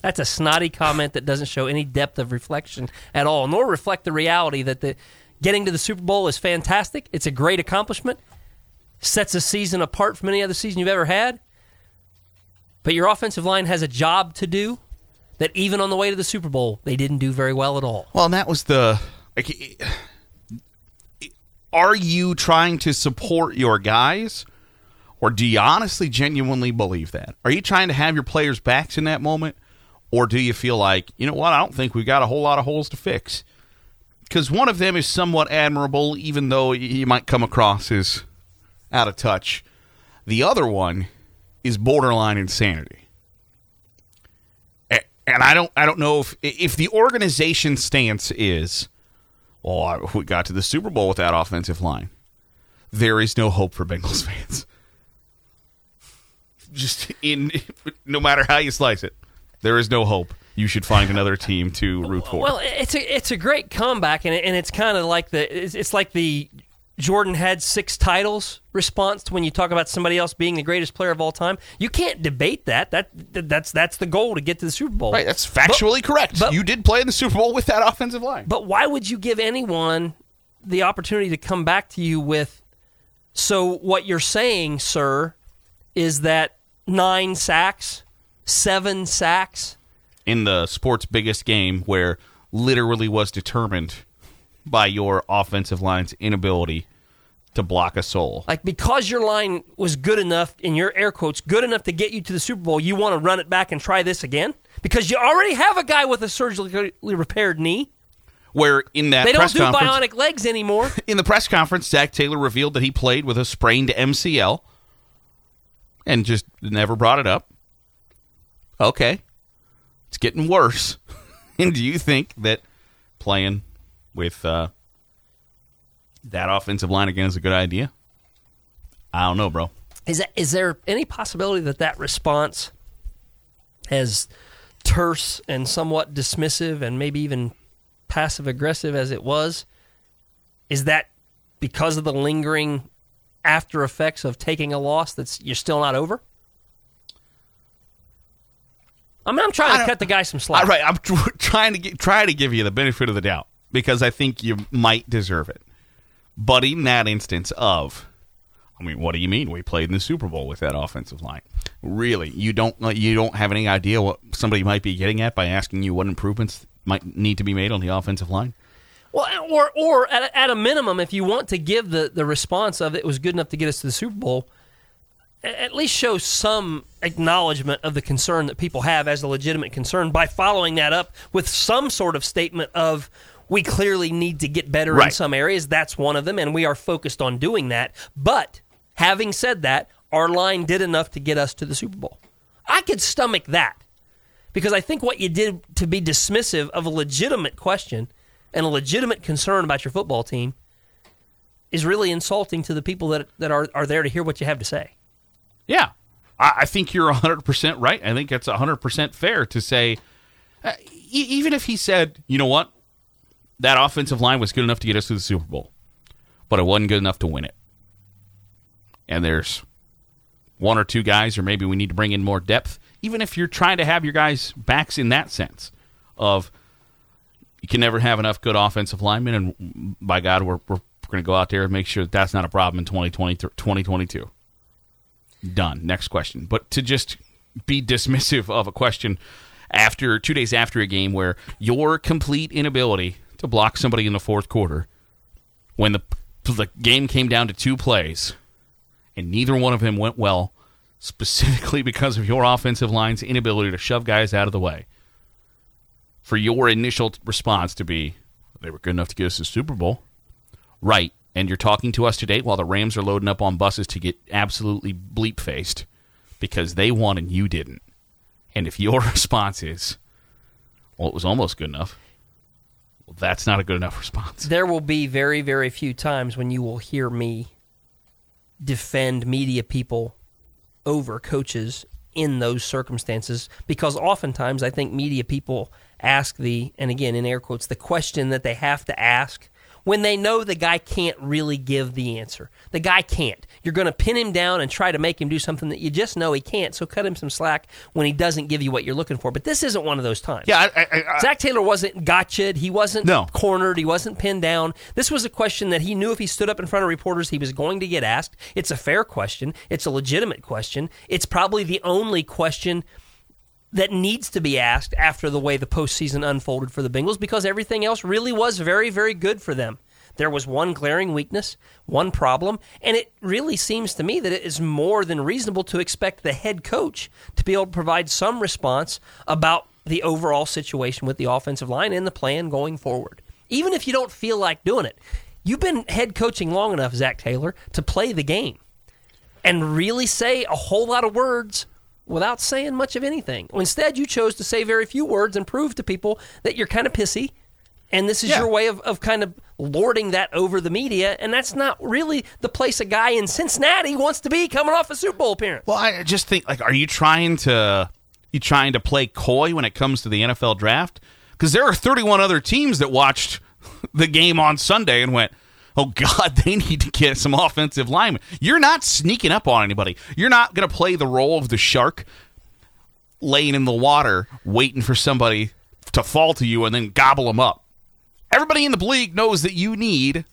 That's a snotty comment that doesn't show any depth of reflection at all, nor reflect the reality that the getting to the Super Bowl is fantastic. It's a great accomplishment. Sets a season apart from any other season you've ever had. But your offensive line has a job to do that even on the way to the Super Bowl, they didn't do very well at all. Well, and that was the... Like, are you trying to support your guys, or do you honestly, genuinely believe that? Are you trying to have your players' backs in that moment? Or do you feel like, you know what, I don't think we've got a whole lot of holes to fix? Because one of them is somewhat admirable, even though you might come across as out of touch. The other one is borderline insanity. And I don't know if the organization's stance is, well, we got to the Super Bowl with that offensive line. There is no hope for Bengals fans. Just no matter how you slice it. There is no hope. You should find another team to root for. Well, it's a great comeback, and it's kind of like the Jordan had 6 titles response to when you talk about somebody else being the greatest player of all time. You can't debate that. That's the goal to get to the Super Bowl. Right, that's factually correct. But, you did play in the Super Bowl with that offensive line. But why would you give anyone the opportunity to come back to you with, so what you're saying, sir, is that 9 sacks... 7 sacks in the sport's biggest game, where literally was determined by your offensive line's inability to block a soul. Like, because your line was good enough, in your air quotes, good enough to get you to the Super Bowl, you want to run it back and try this again? Because you already have a guy with a surgically repaired knee. Where in that press conference... They don't do bionic legs anymore. In the press conference, Zach Taylor revealed that he played with a sprained MCL and just never brought it up. Okay, it's getting worse. And do you think that playing with that offensive line again is a good idea? I don't know, bro. Is there any possibility that response, as terse and somewhat dismissive and maybe even passive-aggressive as it was, is that because of the lingering after effects of taking a loss that you're still not over? I mean, I'm trying to cut the guy some slack. All right, I'm trying to give you the benefit of the doubt, because I think you might deserve it. But in that instance of, I mean, what do you mean we played in the Super Bowl with that offensive line? Really, you don't have any idea what somebody might be getting at by asking you what improvements might need to be made on the offensive line? Well, or at a minimum, if you want to give the response of it was good enough to get us to the Super Bowl, at least show some acknowledgement of the concern that people have as a legitimate concern by following that up with some sort of statement of, we clearly need to get better right in some areas. That's one of them, and we are focused on doing that. But having said that, our line did enough to get us to the Super Bowl. I could stomach that, because I think what you did to be dismissive of a legitimate question and a legitimate concern about your football team is really insulting to the people that are there to hear what you have to say. Yeah, I think you're 100% right. I think it's 100% fair to say, even if he said, you know what, that offensive line was good enough to get us to the Super Bowl, but it wasn't good enough to win it. And there's one or two guys, or maybe we need to bring in more depth, even if you're trying to have your guys' backs in that sense of, you can never have enough good offensive linemen, and by God, we're going to go out there and make sure that's not a problem in 2022. Done. Next question. But to just be dismissive of a question after 2 days after a game where your complete inability to block somebody in the fourth quarter, when the game came down to 2 plays and neither one of them went well, specifically because of your offensive line's inability to shove guys out of the way, for your initial response to be, they were good enough to get us the Super Bowl. Right. And you're talking to us today while the Rams are loading up on buses to get absolutely bleep-faced because they won and you didn't. And if your response is, well, it was almost good enough, Well, that's not a good enough response. There will be very, very few times when you will hear me defend media people over coaches in those circumstances, because oftentimes I think media people ask the, and again in air quotes, the question that they have to ask when they know the guy can't really give the answer. The guy can't. You're going to pin him down and try to make him do something that you just know he can't, so cut him some slack when he doesn't give you what you're looking for. But this isn't one of those times. Yeah, Zach Taylor wasn't gotcha'd. He wasn't cornered. He wasn't pinned down. This was a question that he knew if he stood up in front of reporters, he was going to get asked. It's a fair question. It's a legitimate question. It's probably the only question that needs to be asked after the way the postseason unfolded for the Bengals, because everything else really was very, very good for them. There was one glaring weakness, one problem, and it really seems to me that it is more than reasonable to expect the head coach to be able to provide some response about the overall situation with the offensive line and the plan going forward, even if you don't feel like doing it. You've been head coaching long enough, Zach Taylor, to play the game and really say a whole lot of words without saying much of anything. Instead, you chose to say very few words and prove to people that you're kind of pissy, and this is your way of kind of lording that over the media, and that's not really the place a guy in Cincinnati wants to be coming off a Super Bowl appearance. Well, I just think, like, are you trying to play coy when it comes to the NFL draft? Because there are 31 other teams that watched the game on Sunday and went, oh, God, they need to get some offensive linemen. You're not sneaking up on anybody. You're not going to play the role of the shark laying in the water waiting for somebody to fall to you and then gobble them up. Everybody in the league knows that you need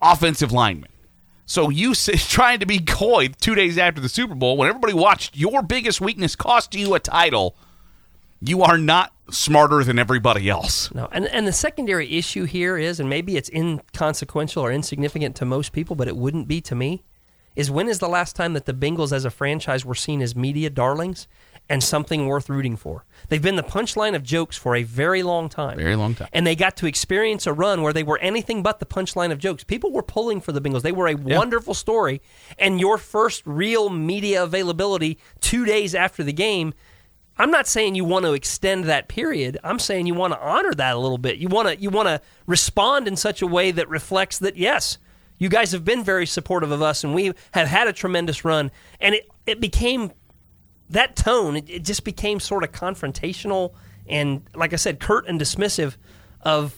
offensive linemen. So you trying to be coy 2 days after the Super Bowl when everybody watched your biggest weakness cost you a title, you are not smarter than everybody else. No, and the secondary issue here is, and maybe it's inconsequential or insignificant to most people, but it wouldn't be to me, is when is the last time that the Bengals as a franchise were seen as media darlings and something worth rooting for? They've been the punchline of jokes for a very long time. Very long time. And they got to experience a run where they were anything but the punchline of jokes. People were pulling for the Bengals. They were a wonderful story, and your first real media availability 2 days after the game, I'm not saying you want to extend that period. I'm saying you want to honor that a little bit. You want to respond in such a way that reflects that, yes, you guys have been very supportive of us, and we have had a tremendous run. And it became that tone. It just became sort of confrontational and, like I said, curt and dismissive of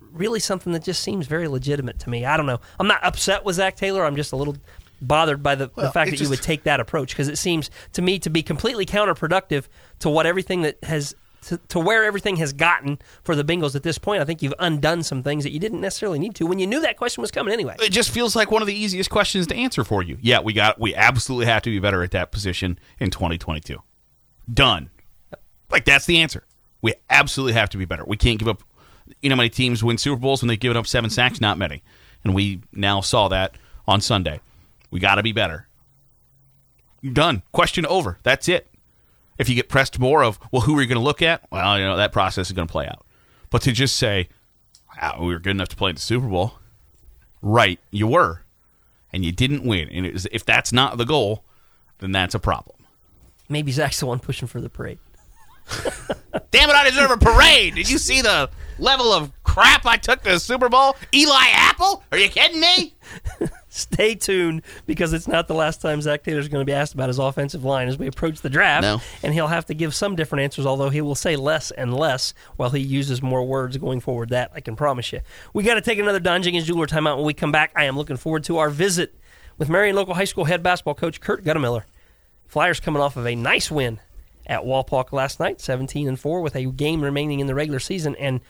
really something that just seems very legitimate to me. I don't know. I'm not upset with Zach Taylor. I'm just a little bothered by the fact that you would take that approach, because it seems to me to be completely counterproductive to what everything that has to where everything has gotten for the Bengals at this point. I think you've undone some things that you didn't necessarily need to when you knew that question was coming anyway. It just feels like one of the easiest questions to answer for you. Yeah, we absolutely have to be better at that position in 2022. Done. Like, that's the answer. We absolutely have to be better. We can't give up. You know how many teams win Super Bowls when they've given up 7 sacks? Not many. And we now saw that on Sunday. We got to be better. Done. Question over. That's it. If you get pressed more of, well, who are you going to look at? Well, you know, that process is going to play out. But to just say, wow, we were good enough to play in the Super Bowl. Right, you were. And you didn't win. And if that's not the goal, then that's a problem. Maybe Zach's the one pushing for the parade. Damn it, I deserve a parade. Did you see the level of crap I took to the Super Bowl? Eli Apple? Are you kidding me? Stay tuned, because it's not the last time Zach Taylor's going to be asked about his offensive line as we approach the draft. No. And he'll have to give some different answers, although he will say less and less while he uses more words going forward. That I can promise you. We got to take another Don Jenkins Jeweler timeout. When we come back, I am looking forward to our visit with Marion Local High School head basketball coach Kurt Guttemiller. Flyers coming off of a nice win at Walpock last night, 17-4, with a game remaining in the regular season, and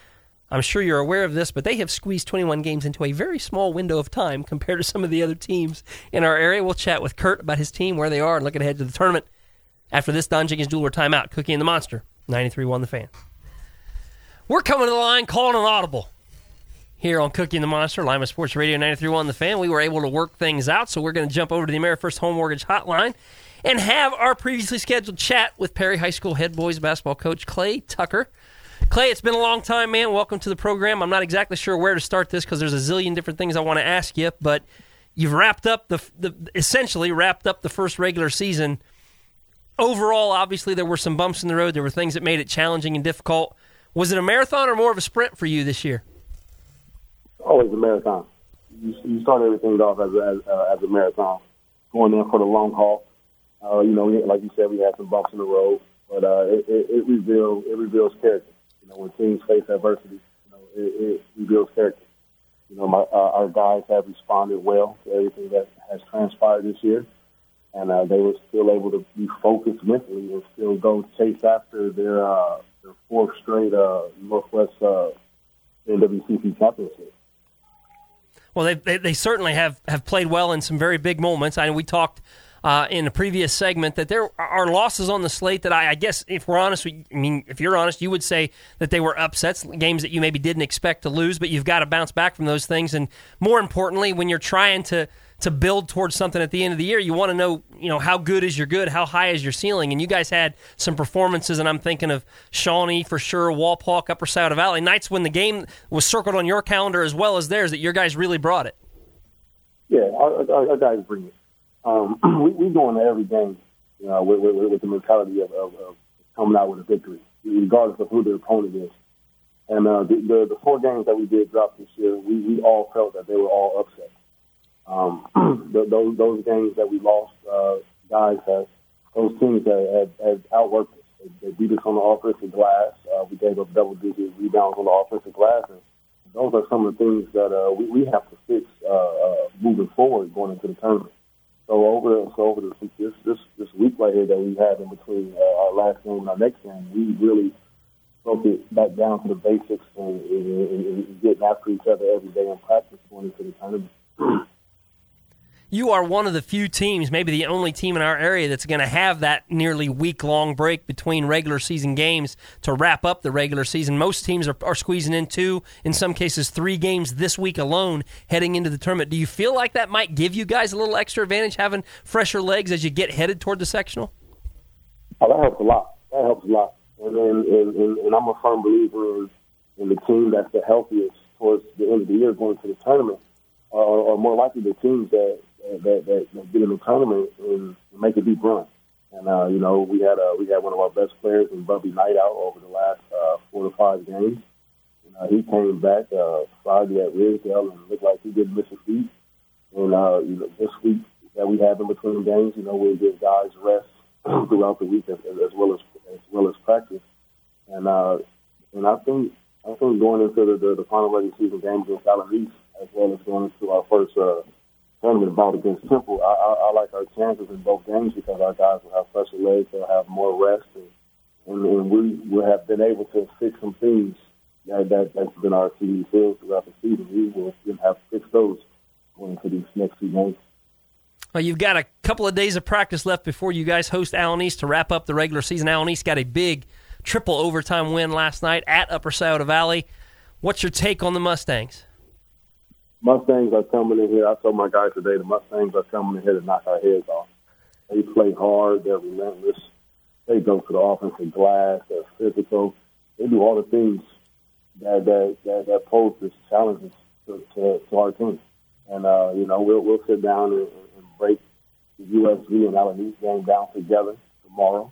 I'm sure you're aware of this, but they have squeezed 21 games into a very small window of time compared to some of the other teams in our area. We'll chat with Kurt about his team, where they are, and looking ahead to the tournament after this Don Jenkins Jeweler timeout. Cookie and the Monster, 93.1 The Fan. We're coming to the line, calling an audible here on Cookie and the Monster, Lima Sports Radio, 93.1 The Fan. We were able to work things out, so we're going to jump over to the AmeriFirst Home Mortgage Hotline and have our previously scheduled chat with Perry High School head boys basketball coach Clay Tucker. Clay, it's been a long time, man. Welcome to the program. I'm not exactly sure where to start this because there's a zillion different things I want to ask you, but you've wrapped up essentially wrapped up the first regular season. Overall, obviously, there were some bumps in the road. There were things that made it challenging and difficult. Was it a marathon or more of a sprint for you this year? Always a marathon. You start everything off as a marathon, going in for the long haul. Like you said, we had some bumps in the road, but it reveals character. When teams face adversity, it reveals character. Our guys have responded well to everything that has transpired this year, and they were still able to be focused mentally and still go chase after their fourth straight Northwest NWCC championship. Well, they certainly have played well in some very big moments. I know we talked in a previous segment that there are losses on the slate that I guess, if we're honest, if you're honest, you would say that they were upsets, games that you maybe didn't expect to lose, but you've got to bounce back from those things. And more importantly, when you're trying to build towards something at the end of the year, you want to know, how good is your good, how high is your ceiling. And you guys had some performances, and I'm thinking of Shawnee for sure, Walpock, Upper Scioto Valley, nights when the game was circled on your calendar as well as theirs, that your guys really brought it. Yeah, our guys bring it. We're going to every game with the mentality of coming out with a victory, regardless of who the opponent is. And the four games that we did drop this year, we all felt that they were all upset. Those games that we lost, those teams that had outworked us. They beat us on the offensive glass. We gave up double-digit rebounds on the offensive glass. And those are some of the things that we have to fix moving forward going into the tournament. So over this week right here that we have in between our last game and our next game, we really broke it back down to the basics and getting after each other every day in practice going into the tournament. You are one of the few teams, maybe the only team in our area, that's going to have that nearly week-long break between regular season games to wrap up the regular season. Most teams are squeezing in two, in some cases 3 games this week alone heading into the tournament. Do you feel like that might give you guys a little extra advantage, having fresher legs as you get headed toward the sectional? Oh, that helps a lot. That helps a lot. And I'm a firm believer in the team that's the healthiest towards the end of the year going to the tournament are more likely the teams that get in the tournament and make a deep run. And, we had one of our best players in Bubby Knight out over the last 4 to 5 games. And, he came back Friday at Ridgedale and looked like he didn't miss a beat. And this week that we have in between games, we'll give guys rest throughout the week as well as practice. And I think going into the final regular season games against Allen East, as well as going into our first tournament bout against Temple, I like our chances in both games because our guys will have fresher legs, they'll have more rest, and we will have been able to fix some things that's been our key skills throughout the season. We will have fixed those going into these next 2 games. Well, you've got a couple of days of practice left before you guys host Allen East to wrap up the regular season. Allen East got a big triple overtime win last night at Upper Scioto Valley. What's your take on the Mustangs? Mustangs are coming in here. I told my guys today the Mustangs are coming in here to knock our heads off. They play hard. They're relentless. They go to the offensive glass. They're physical. They do all the things that pose this challenges to our team. And, we'll sit down and break the USV and Allen East game down together tomorrow,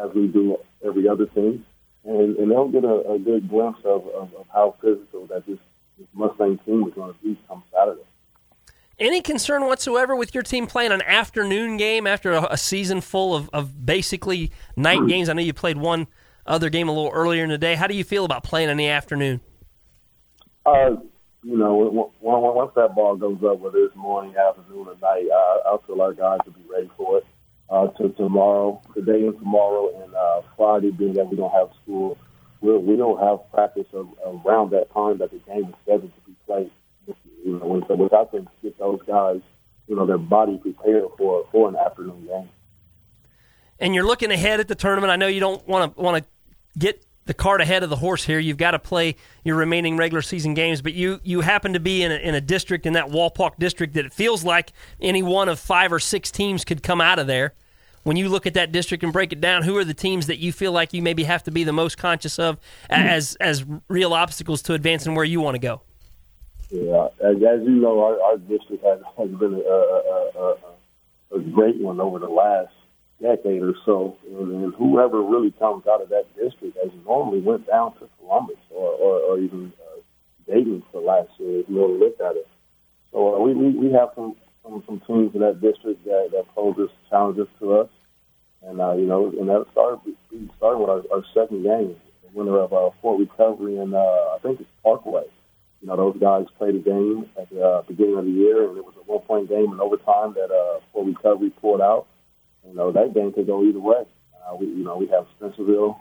as we do every other team. And they'll get a good glimpse of how physical that this Mustang team is going to be come Saturday. Any concern whatsoever with your team playing an afternoon game after a season full of basically night games? I know you played one other game a little earlier in the day. How do you feel about playing in the afternoon? Once that ball goes up, whether it's morning, afternoon, or night, I feel our guys will be ready for it. Today and tomorrow, and Friday, being that we don't have school, we don't have practice around that time that the game is scheduled to be played. So I think get those guys, their body prepared for an afternoon game. And you're looking ahead at the tournament. I know you don't want to get the cart ahead of the horse here. You've got to play your remaining regular season games, but you happen to be in a district, in that Walpock district, that it feels like any one of 5 or 6 teams could come out of there. When you look at that district and break it down, who are the teams that you feel like you maybe have to be the most conscious of as real obstacles to advancing where you want to go? Yeah, as you know, our district has been a great one over the last decade or so, and whoever really comes out of that district has normally went down to Columbus or even Dayton for last year, if you really looked at it. So we have some teams in that district that pose challenges to us, and and that started with our second game, the winner of Fort Recovery and I think it's Parkway. Those guys played a game at the beginning of the year, and it was a one-point game in overtime that Fort Recovery pulled out. That game could go either way. We have Spencerville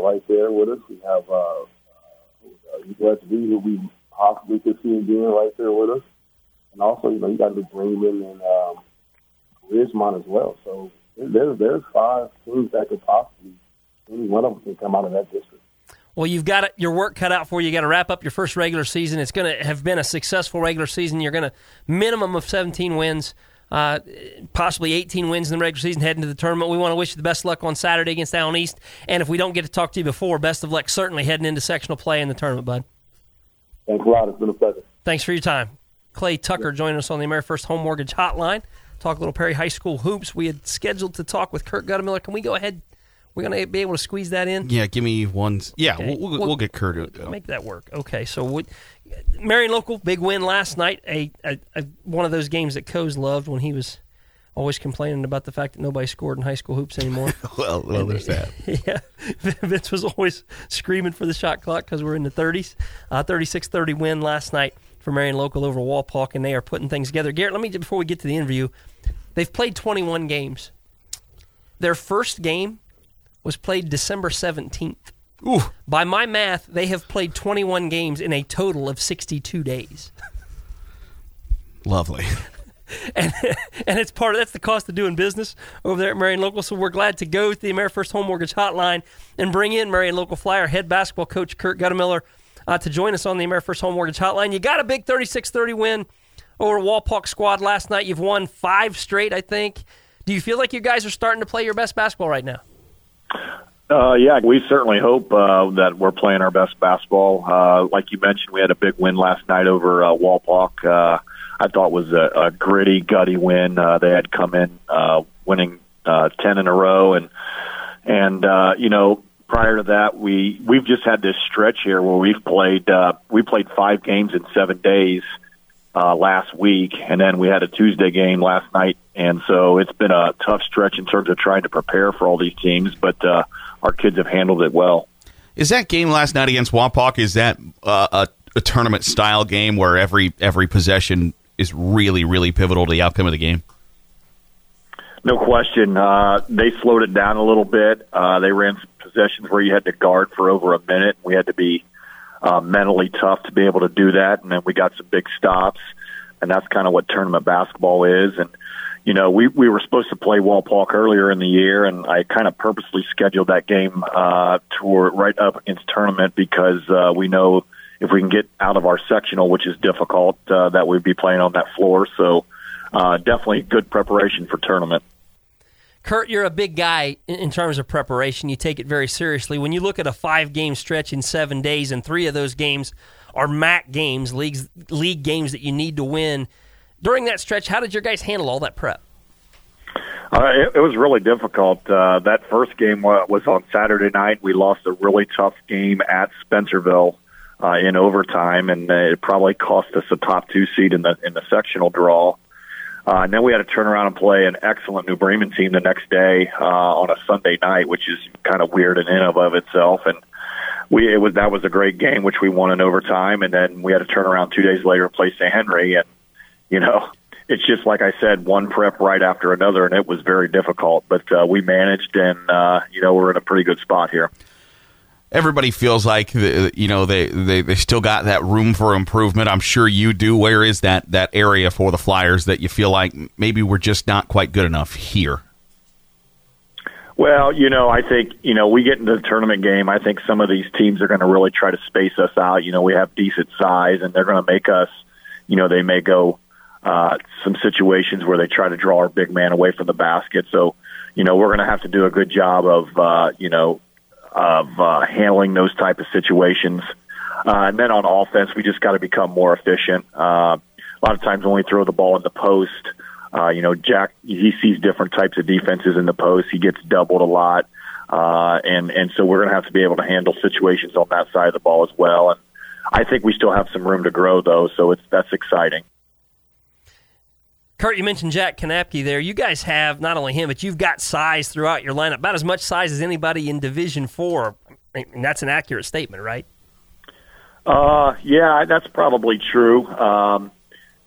right there with us. We have USD, who we possibly could see again right there with us. And also, you got to be Greenman and Ridgemont as well. So there's five teams that could possibly, any one of them can come out of that district. Well, you've got your work cut out for you. You've got to wrap up your first regular season. It's going to have been a successful regular season. You're going to minimum of 17 wins, possibly 18 wins in the regular season heading to the tournament. We want to wish you the best of luck on Saturday against Allen East. And if we don't get to talk to you before, best of luck certainly heading into sectional play in the tournament, bud. Thanks a lot. It's been a pleasure. Thanks for your time. Clay Tucker joining us on the AmeriFirst Home Mortgage Hotline. Talk a little Perry High School hoops. We had scheduled to talk with Kurt Guttemiller. Can we go ahead? We're going to be able to squeeze that in? Yeah, give me one. Yeah, okay. We'll get Kurt to go. Make that work. Okay, so Marion Local, big win last night. One of those games that Coase loved when he was always complaining about the fact that nobody scored in high school hoops anymore. well, there's that. Yeah, Vince was always screaming for the shot clock because we're in the 30s. 36-30 win last night for Marion Local over Walpock, and they are putting things together. Garrett, before we get to the interview, they've played 21 games. Their first game was played December 17th. Ooh. By my math, they have played 21 games in a total of 62 days. Lovely. And it's that's the cost of doing business over there at Marion Local. So we're glad to go to the AmeriFirst Home Mortgage Hotline and bring in Marion Local Flyer head basketball coach Kurt Guttemiller to join us on the AmeriFirst Home Mortgage Hotline. You got a big 36-30 win over Walpock squad last night. You've won 5 straight, I think. Do you feel like you guys are starting to play your best basketball right now? Yeah, we certainly hope that we're playing our best basketball. Like you mentioned, we had a big win last night over Walpock. I thought it was a gritty, gutty win. They had come in winning 10 in a row, and prior to that, we've just had this stretch here where we played 5 games in 7 days last week, and then we had a Tuesday game last night, and so it's been a tough stretch in terms of trying to prepare for all these teams, but our kids have handled it well. Is that game last night against Wapak, is that a tournament-style game where every possession is really, really pivotal to the outcome of the game? No question. They slowed it down a little bit. They ran some possessions where you had to guard for over a minute. We had to be mentally tough to be able to do that, and then we got some big stops, and that's kind of what tournament basketball is. And we were supposed to play Walpock earlier in the year, and I kind of purposely scheduled that game right up against tournament because we know if we can get out of our sectional, which is difficult, that we'd be playing on that floor. So definitely good preparation for tournament. Kurt, you're a big guy in terms of preparation. You take it very seriously. When you look at a 5-game stretch in 7 days, and 3 of those games are MAC games, league games that you need to win, during that stretch, how did your guys handle all that prep? It was really difficult. That first game was on Saturday night. We lost a really tough game at Spencerville in overtime, and it probably cost us a top 2 seed in the sectional draw. And then we had to turn around and play an excellent New Bremen team the next day on a Sunday night, which is kind of weird in and of itself. And that was a great game, which we won in overtime. And then we had to turn around 2 days later and play St. Henry. And, it's just like I said, one prep right after another, and it was very difficult. But we managed, and, we're in a pretty good spot here. Everybody feels like they still got that room for improvement. I'm sure you do. Where is that area for the Flyers that you feel like maybe we're just not quite good enough here? Well, I think, we get into the tournament game. I think some of these teams are going to really try to space us out. We have decent size, and they're going to make us, they may go some situations where they try to draw our big man away from the basket. So, we're going to have to do a good job of, handling those type of situations. And then on offense, we just got to become more efficient. A lot of times when we throw the ball in the post, You know, Jack, he sees different types of defenses in the post. He gets doubled a lot. And so we're going to have to be able to handle situations on that side of the ball as well. And I think we still have some room to grow, though, so that's exciting. Kurt, you mentioned Jack Kanapke there. You guys have, not only him, but you've got size throughout your lineup, about as much size as anybody in Division IV. I mean, that's an accurate statement, right? Yeah, that's probably true.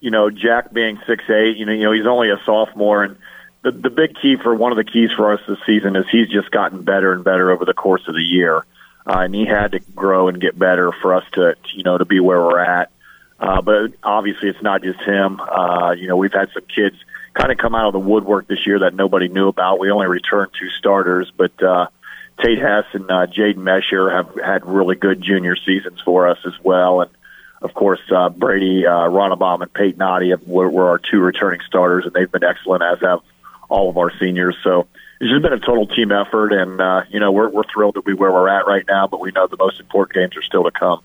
You know, Jack being 6'8", you know, he's only a sophomore, and the big key for one of the keys for us this season is he's just gotten better and better over the course of the year, and he had to grow and get better for us to be where we're at. But obviously, it's not just him. You know, we've had some kids kind of come out of the woodwork this year that nobody knew about. We only returned two starters, but Tate Hess and Jaden Mesher have had really good junior seasons for us as well. And of course, Brady Ronnebaum and Peyton Oddie were our two returning starters, and they've been excellent, as have all of our seniors. So it's just been a total team effort, and you know, we're thrilled to be where we're at right now. But we know the most important games are still to come.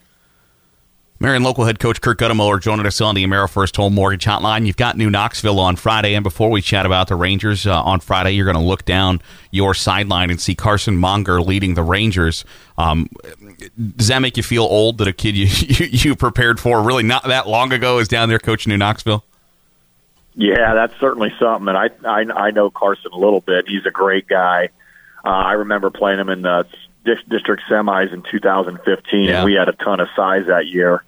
Marion Local head coach Kirk Guttemoeller joining us on the AmeriFirst Home Mortgage Hotline. You've got New Knoxville on Friday, and before we chat about the Rangers on Friday, you're going to look down your sideline and see Carson Monger leading the Rangers. Does that make you feel old that a kid you prepared for really not that long ago is down there coaching New Knoxville? Yeah, that's certainly something, and I know Carson a little bit. He's a great guy. I remember playing him in the district semis in 2015, yeah. And we had a ton of size that year.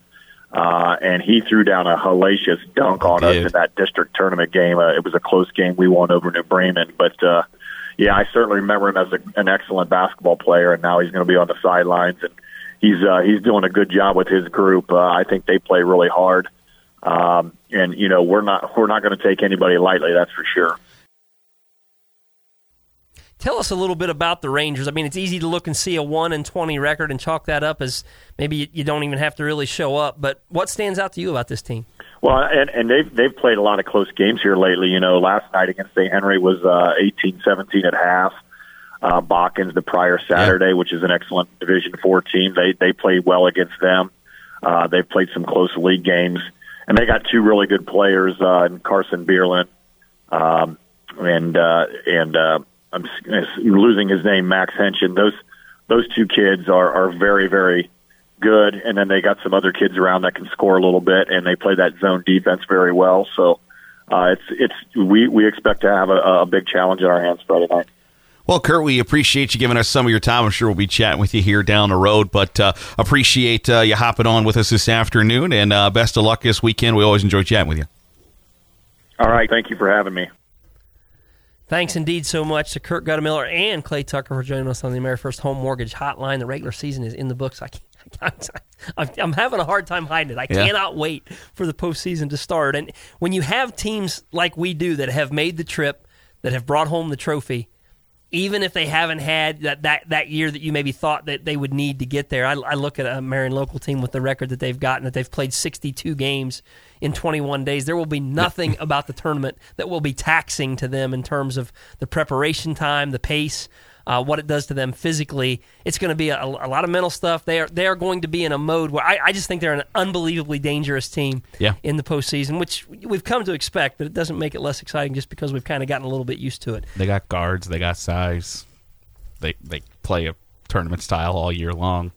And he threw down a hellacious dunk on us in that district tournament game. It was a close game. We won over New Bremen. But, yeah, I certainly remember him as an excellent basketball player, and now he's going to be on the sidelines. And he's doing a good job with his group. I think they play really hard. And, you know, we're not going to take anybody lightly, that's for sure. Tell us a little bit about the Rangers. I mean, it's easy to look and see a 1-20 record and chalk that up as maybe you don't even have to really show up. But what stands out to you about this team? Well, and they've played a lot of close games here lately. You know, last night against St. Henry was 18-17 at half. Bakken's the prior Saturday, which is an excellent Division IV team. They played well against them. They've played some close league games. And they got two really good players in Carson Bierland and I'm losing his name, Max Henschen. Those two kids are very, very good, and then they got some other kids around that can score a little bit, and they play that zone defense very well. So we expect to have a big challenge in our hands Friday night. Well, Kurt, we appreciate you giving us some of your time. I'm sure we'll be chatting with you here down the road, but appreciate you hopping on with us this afternoon, and best of luck this weekend. We always enjoy chatting with you. All right. Thank you for having me. Thanks indeed so much to Kirk Guttemoeller and Clay Tucker for joining us on the AmeriFirst Home Mortgage Hotline. The regular season is in the books. I'm having a hard time hiding it. I cannot wait for the postseason to start. And when you have teams like we do that have made the trip, that have brought home the trophy, even if they haven't had that year that you maybe thought that they would need to get there. I look at a Marion Local team with the record that they've gotten, that they've played 62 games in 21 days. There will be nothing about the tournament that will be taxing to them in terms of the preparation time, the pace, what it does to them physically. It's going to be a lot of mental stuff. They are going to be in a mode where I just think they're an unbelievably dangerous team in the postseason, which we've come to expect, but it doesn't make it less exciting just because we've kind of gotten a little bit used to it. They got guards. They got size. They play a tournament style all year long.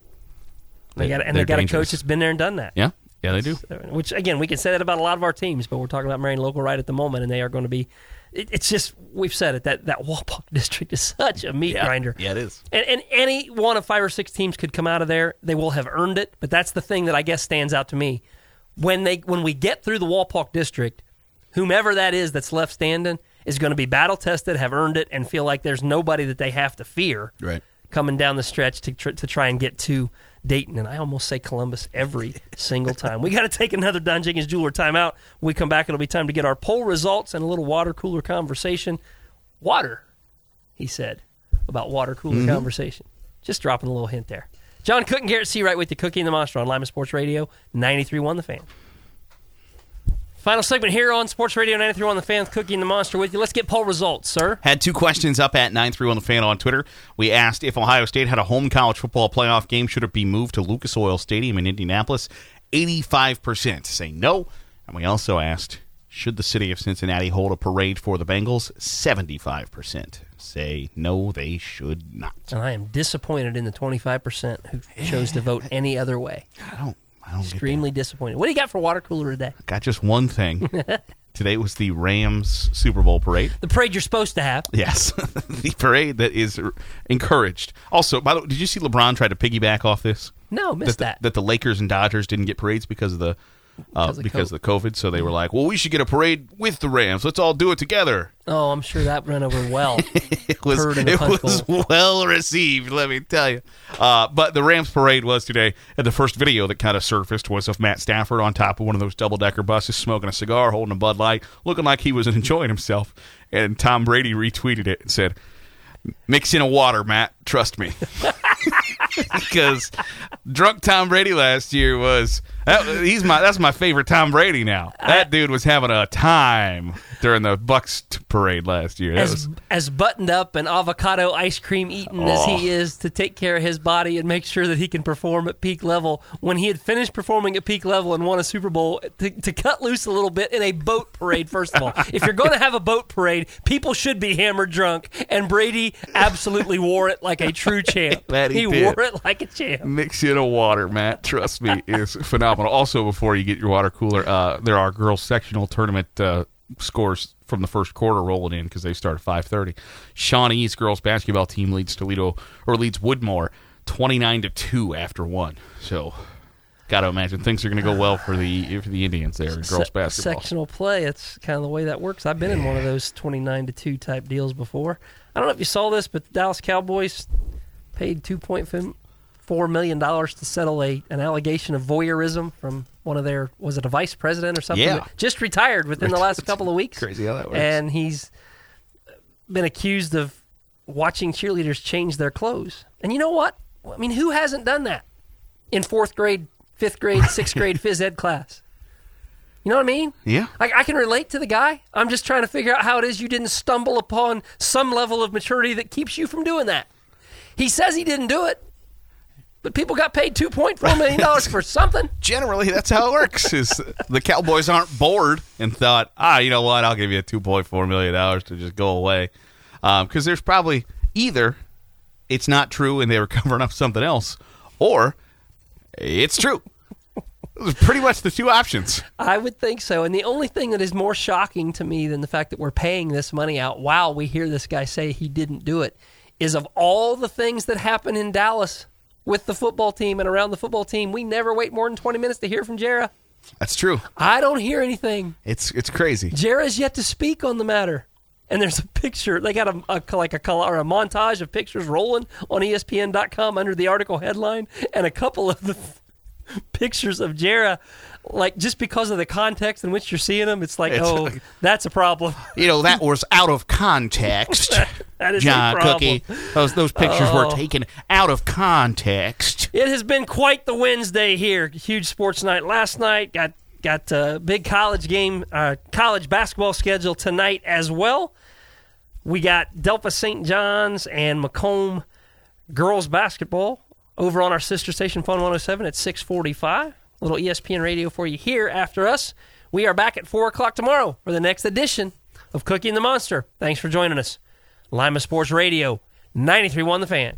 They got a coach that's been there and done that. Yeah. Yeah, they do. Which, again, we can say that about a lot of our teams, but we're talking about Marion Local right at the moment, and they are going to be – it's just – we've said it, that Wapak district is such a meat grinder. Yeah, it is. And any one of 5 or 6 teams could come out of there. They will have earned it, but that's the thing that I guess stands out to me. When we get through the Wapak district, whomever that is that's left standing is going to be battle-tested, have earned it, and feel like there's nobody that they have to fear coming down the stretch to try and get to – Dayton, and I almost say Columbus every single time. We got to take another Don Jenkins Jeweler timeout. When we come back, it'll be time to get our poll results and a little water cooler conversation. Water, he said, about water cooler conversation. Just dropping a little hint there. John Cook and Garrett Seawright with the Cookie and the Monster on Lima Sports Radio, 93.1 The Fan. Final segment here on Sports Radio 93.1 The Fan, Cookie and the Monster with you. Let's get poll results, sir. Had two questions up at 931 The Fan on Twitter. We asked if Ohio State had a home college football playoff game, should it be moved to Lucas Oil Stadium in Indianapolis? 85% say no. And we also asked, Should the city of Cincinnati hold a parade for the Bengals? 75% say no, they should not. And I am disappointed in the 25% who chose to vote any other way. I don't extremely disappointed. What do you got for water cooler today? I got just one thing. Today was the Rams Super Bowl parade. The parade you're supposed to have. Yes. The parade that is encouraged. Also, by the way, did you see LeBron try to piggyback off this? No, missed that. That the Lakers and Dodgers didn't get parades because of the COVID, so they were like, well, we should get a parade with the Rams. Let's all do it together. Oh, I'm sure that went over well. It was well received, let me tell you. But the Rams parade was today, and the first video that kind of surfaced was of Matt Stafford on top of one of those double-decker buses, smoking a cigar, holding a Bud Light, looking like he was enjoying himself. And Tom Brady retweeted it and said, mix in a water, Matt. Trust me. Because drunk Tom Brady last year was that's my favorite Tom Brady now. That dude was having a time during the Bucks parade last year. As buttoned up and avocado ice cream eating as he is to take care of his body and make sure that he can perform at peak level, when he had finished performing at peak level and won a Super Bowl, to cut loose a little bit in a boat parade, first of all. If you're going to have a boat parade, people should be hammered drunk, and Brady absolutely wore it like a true champ. He wore it like a champ. Mix in a water, Matt. Trust me, is phenomenal. Also, before you get your water cooler, there are girls' sectional tournament scores from the first quarter rolling in because they start at 5:30. Shawnee's girls' basketball team leads Woodmore 29-2 after one. So, got to imagine things are going to go well for the Indians there in girls' basketball. Sectional play. It's kind of the way that works. I've been in one of those 29-2 type deals before. I don't know if you saw this, but the Dallas Cowboys paid $2.4 million to settle an allegation of voyeurism from one of their, was it a vice president or something? Yeah. Just retired within the last couple of weeks. Crazy how that works. And he's been accused of watching cheerleaders change their clothes. And you know what? I mean, who hasn't done that in fourth grade, fifth grade, sixth grade phys ed class? You know what I mean? Yeah. I can relate to the guy. I'm just trying to figure out how it is you didn't stumble upon some level of maturity that keeps you from doing that. He says he didn't do it, but people got paid $2.4 million for something. Generally, that's how it works. Is the Cowboys aren't bored and thought, you know what, I'll give you $2.4 million to just go away. Because there's probably either it's not true and they were covering up something else, or it's true. Those are pretty much the two options. I would think so. And the only thing that is more shocking to me than the fact that we're paying this money out while we hear this guy say he didn't do it is, of all the things that happen in Dallas with the football team and around the football team, we never wait more than 20 minutes to hear from Jarrah. That's true. I don't hear anything. It's crazy. Jarrah's yet to speak on the matter. And there's a picture. They got a montage of pictures rolling on ESPN.com under the article headline, and a couple of the pictures of Jarrah, like, just because of the context in which you're seeing them, it's like, that's a problem. You know, that was out of context. That is John Cookie. Those pictures were taken out of context. It has been quite the Wednesday here. Huge sports night last night. Got a big college game, college basketball schedule tonight as well. We got Delphi St. John's and McComb girls basketball over on our sister station, Fun 107, at 6:45. Little ESPN radio for you here after us. We are back at 4 o'clock tomorrow for the next edition of Cookie and the Monster. Thanks for joining us. Lima Sports Radio, 93.1 The Fan.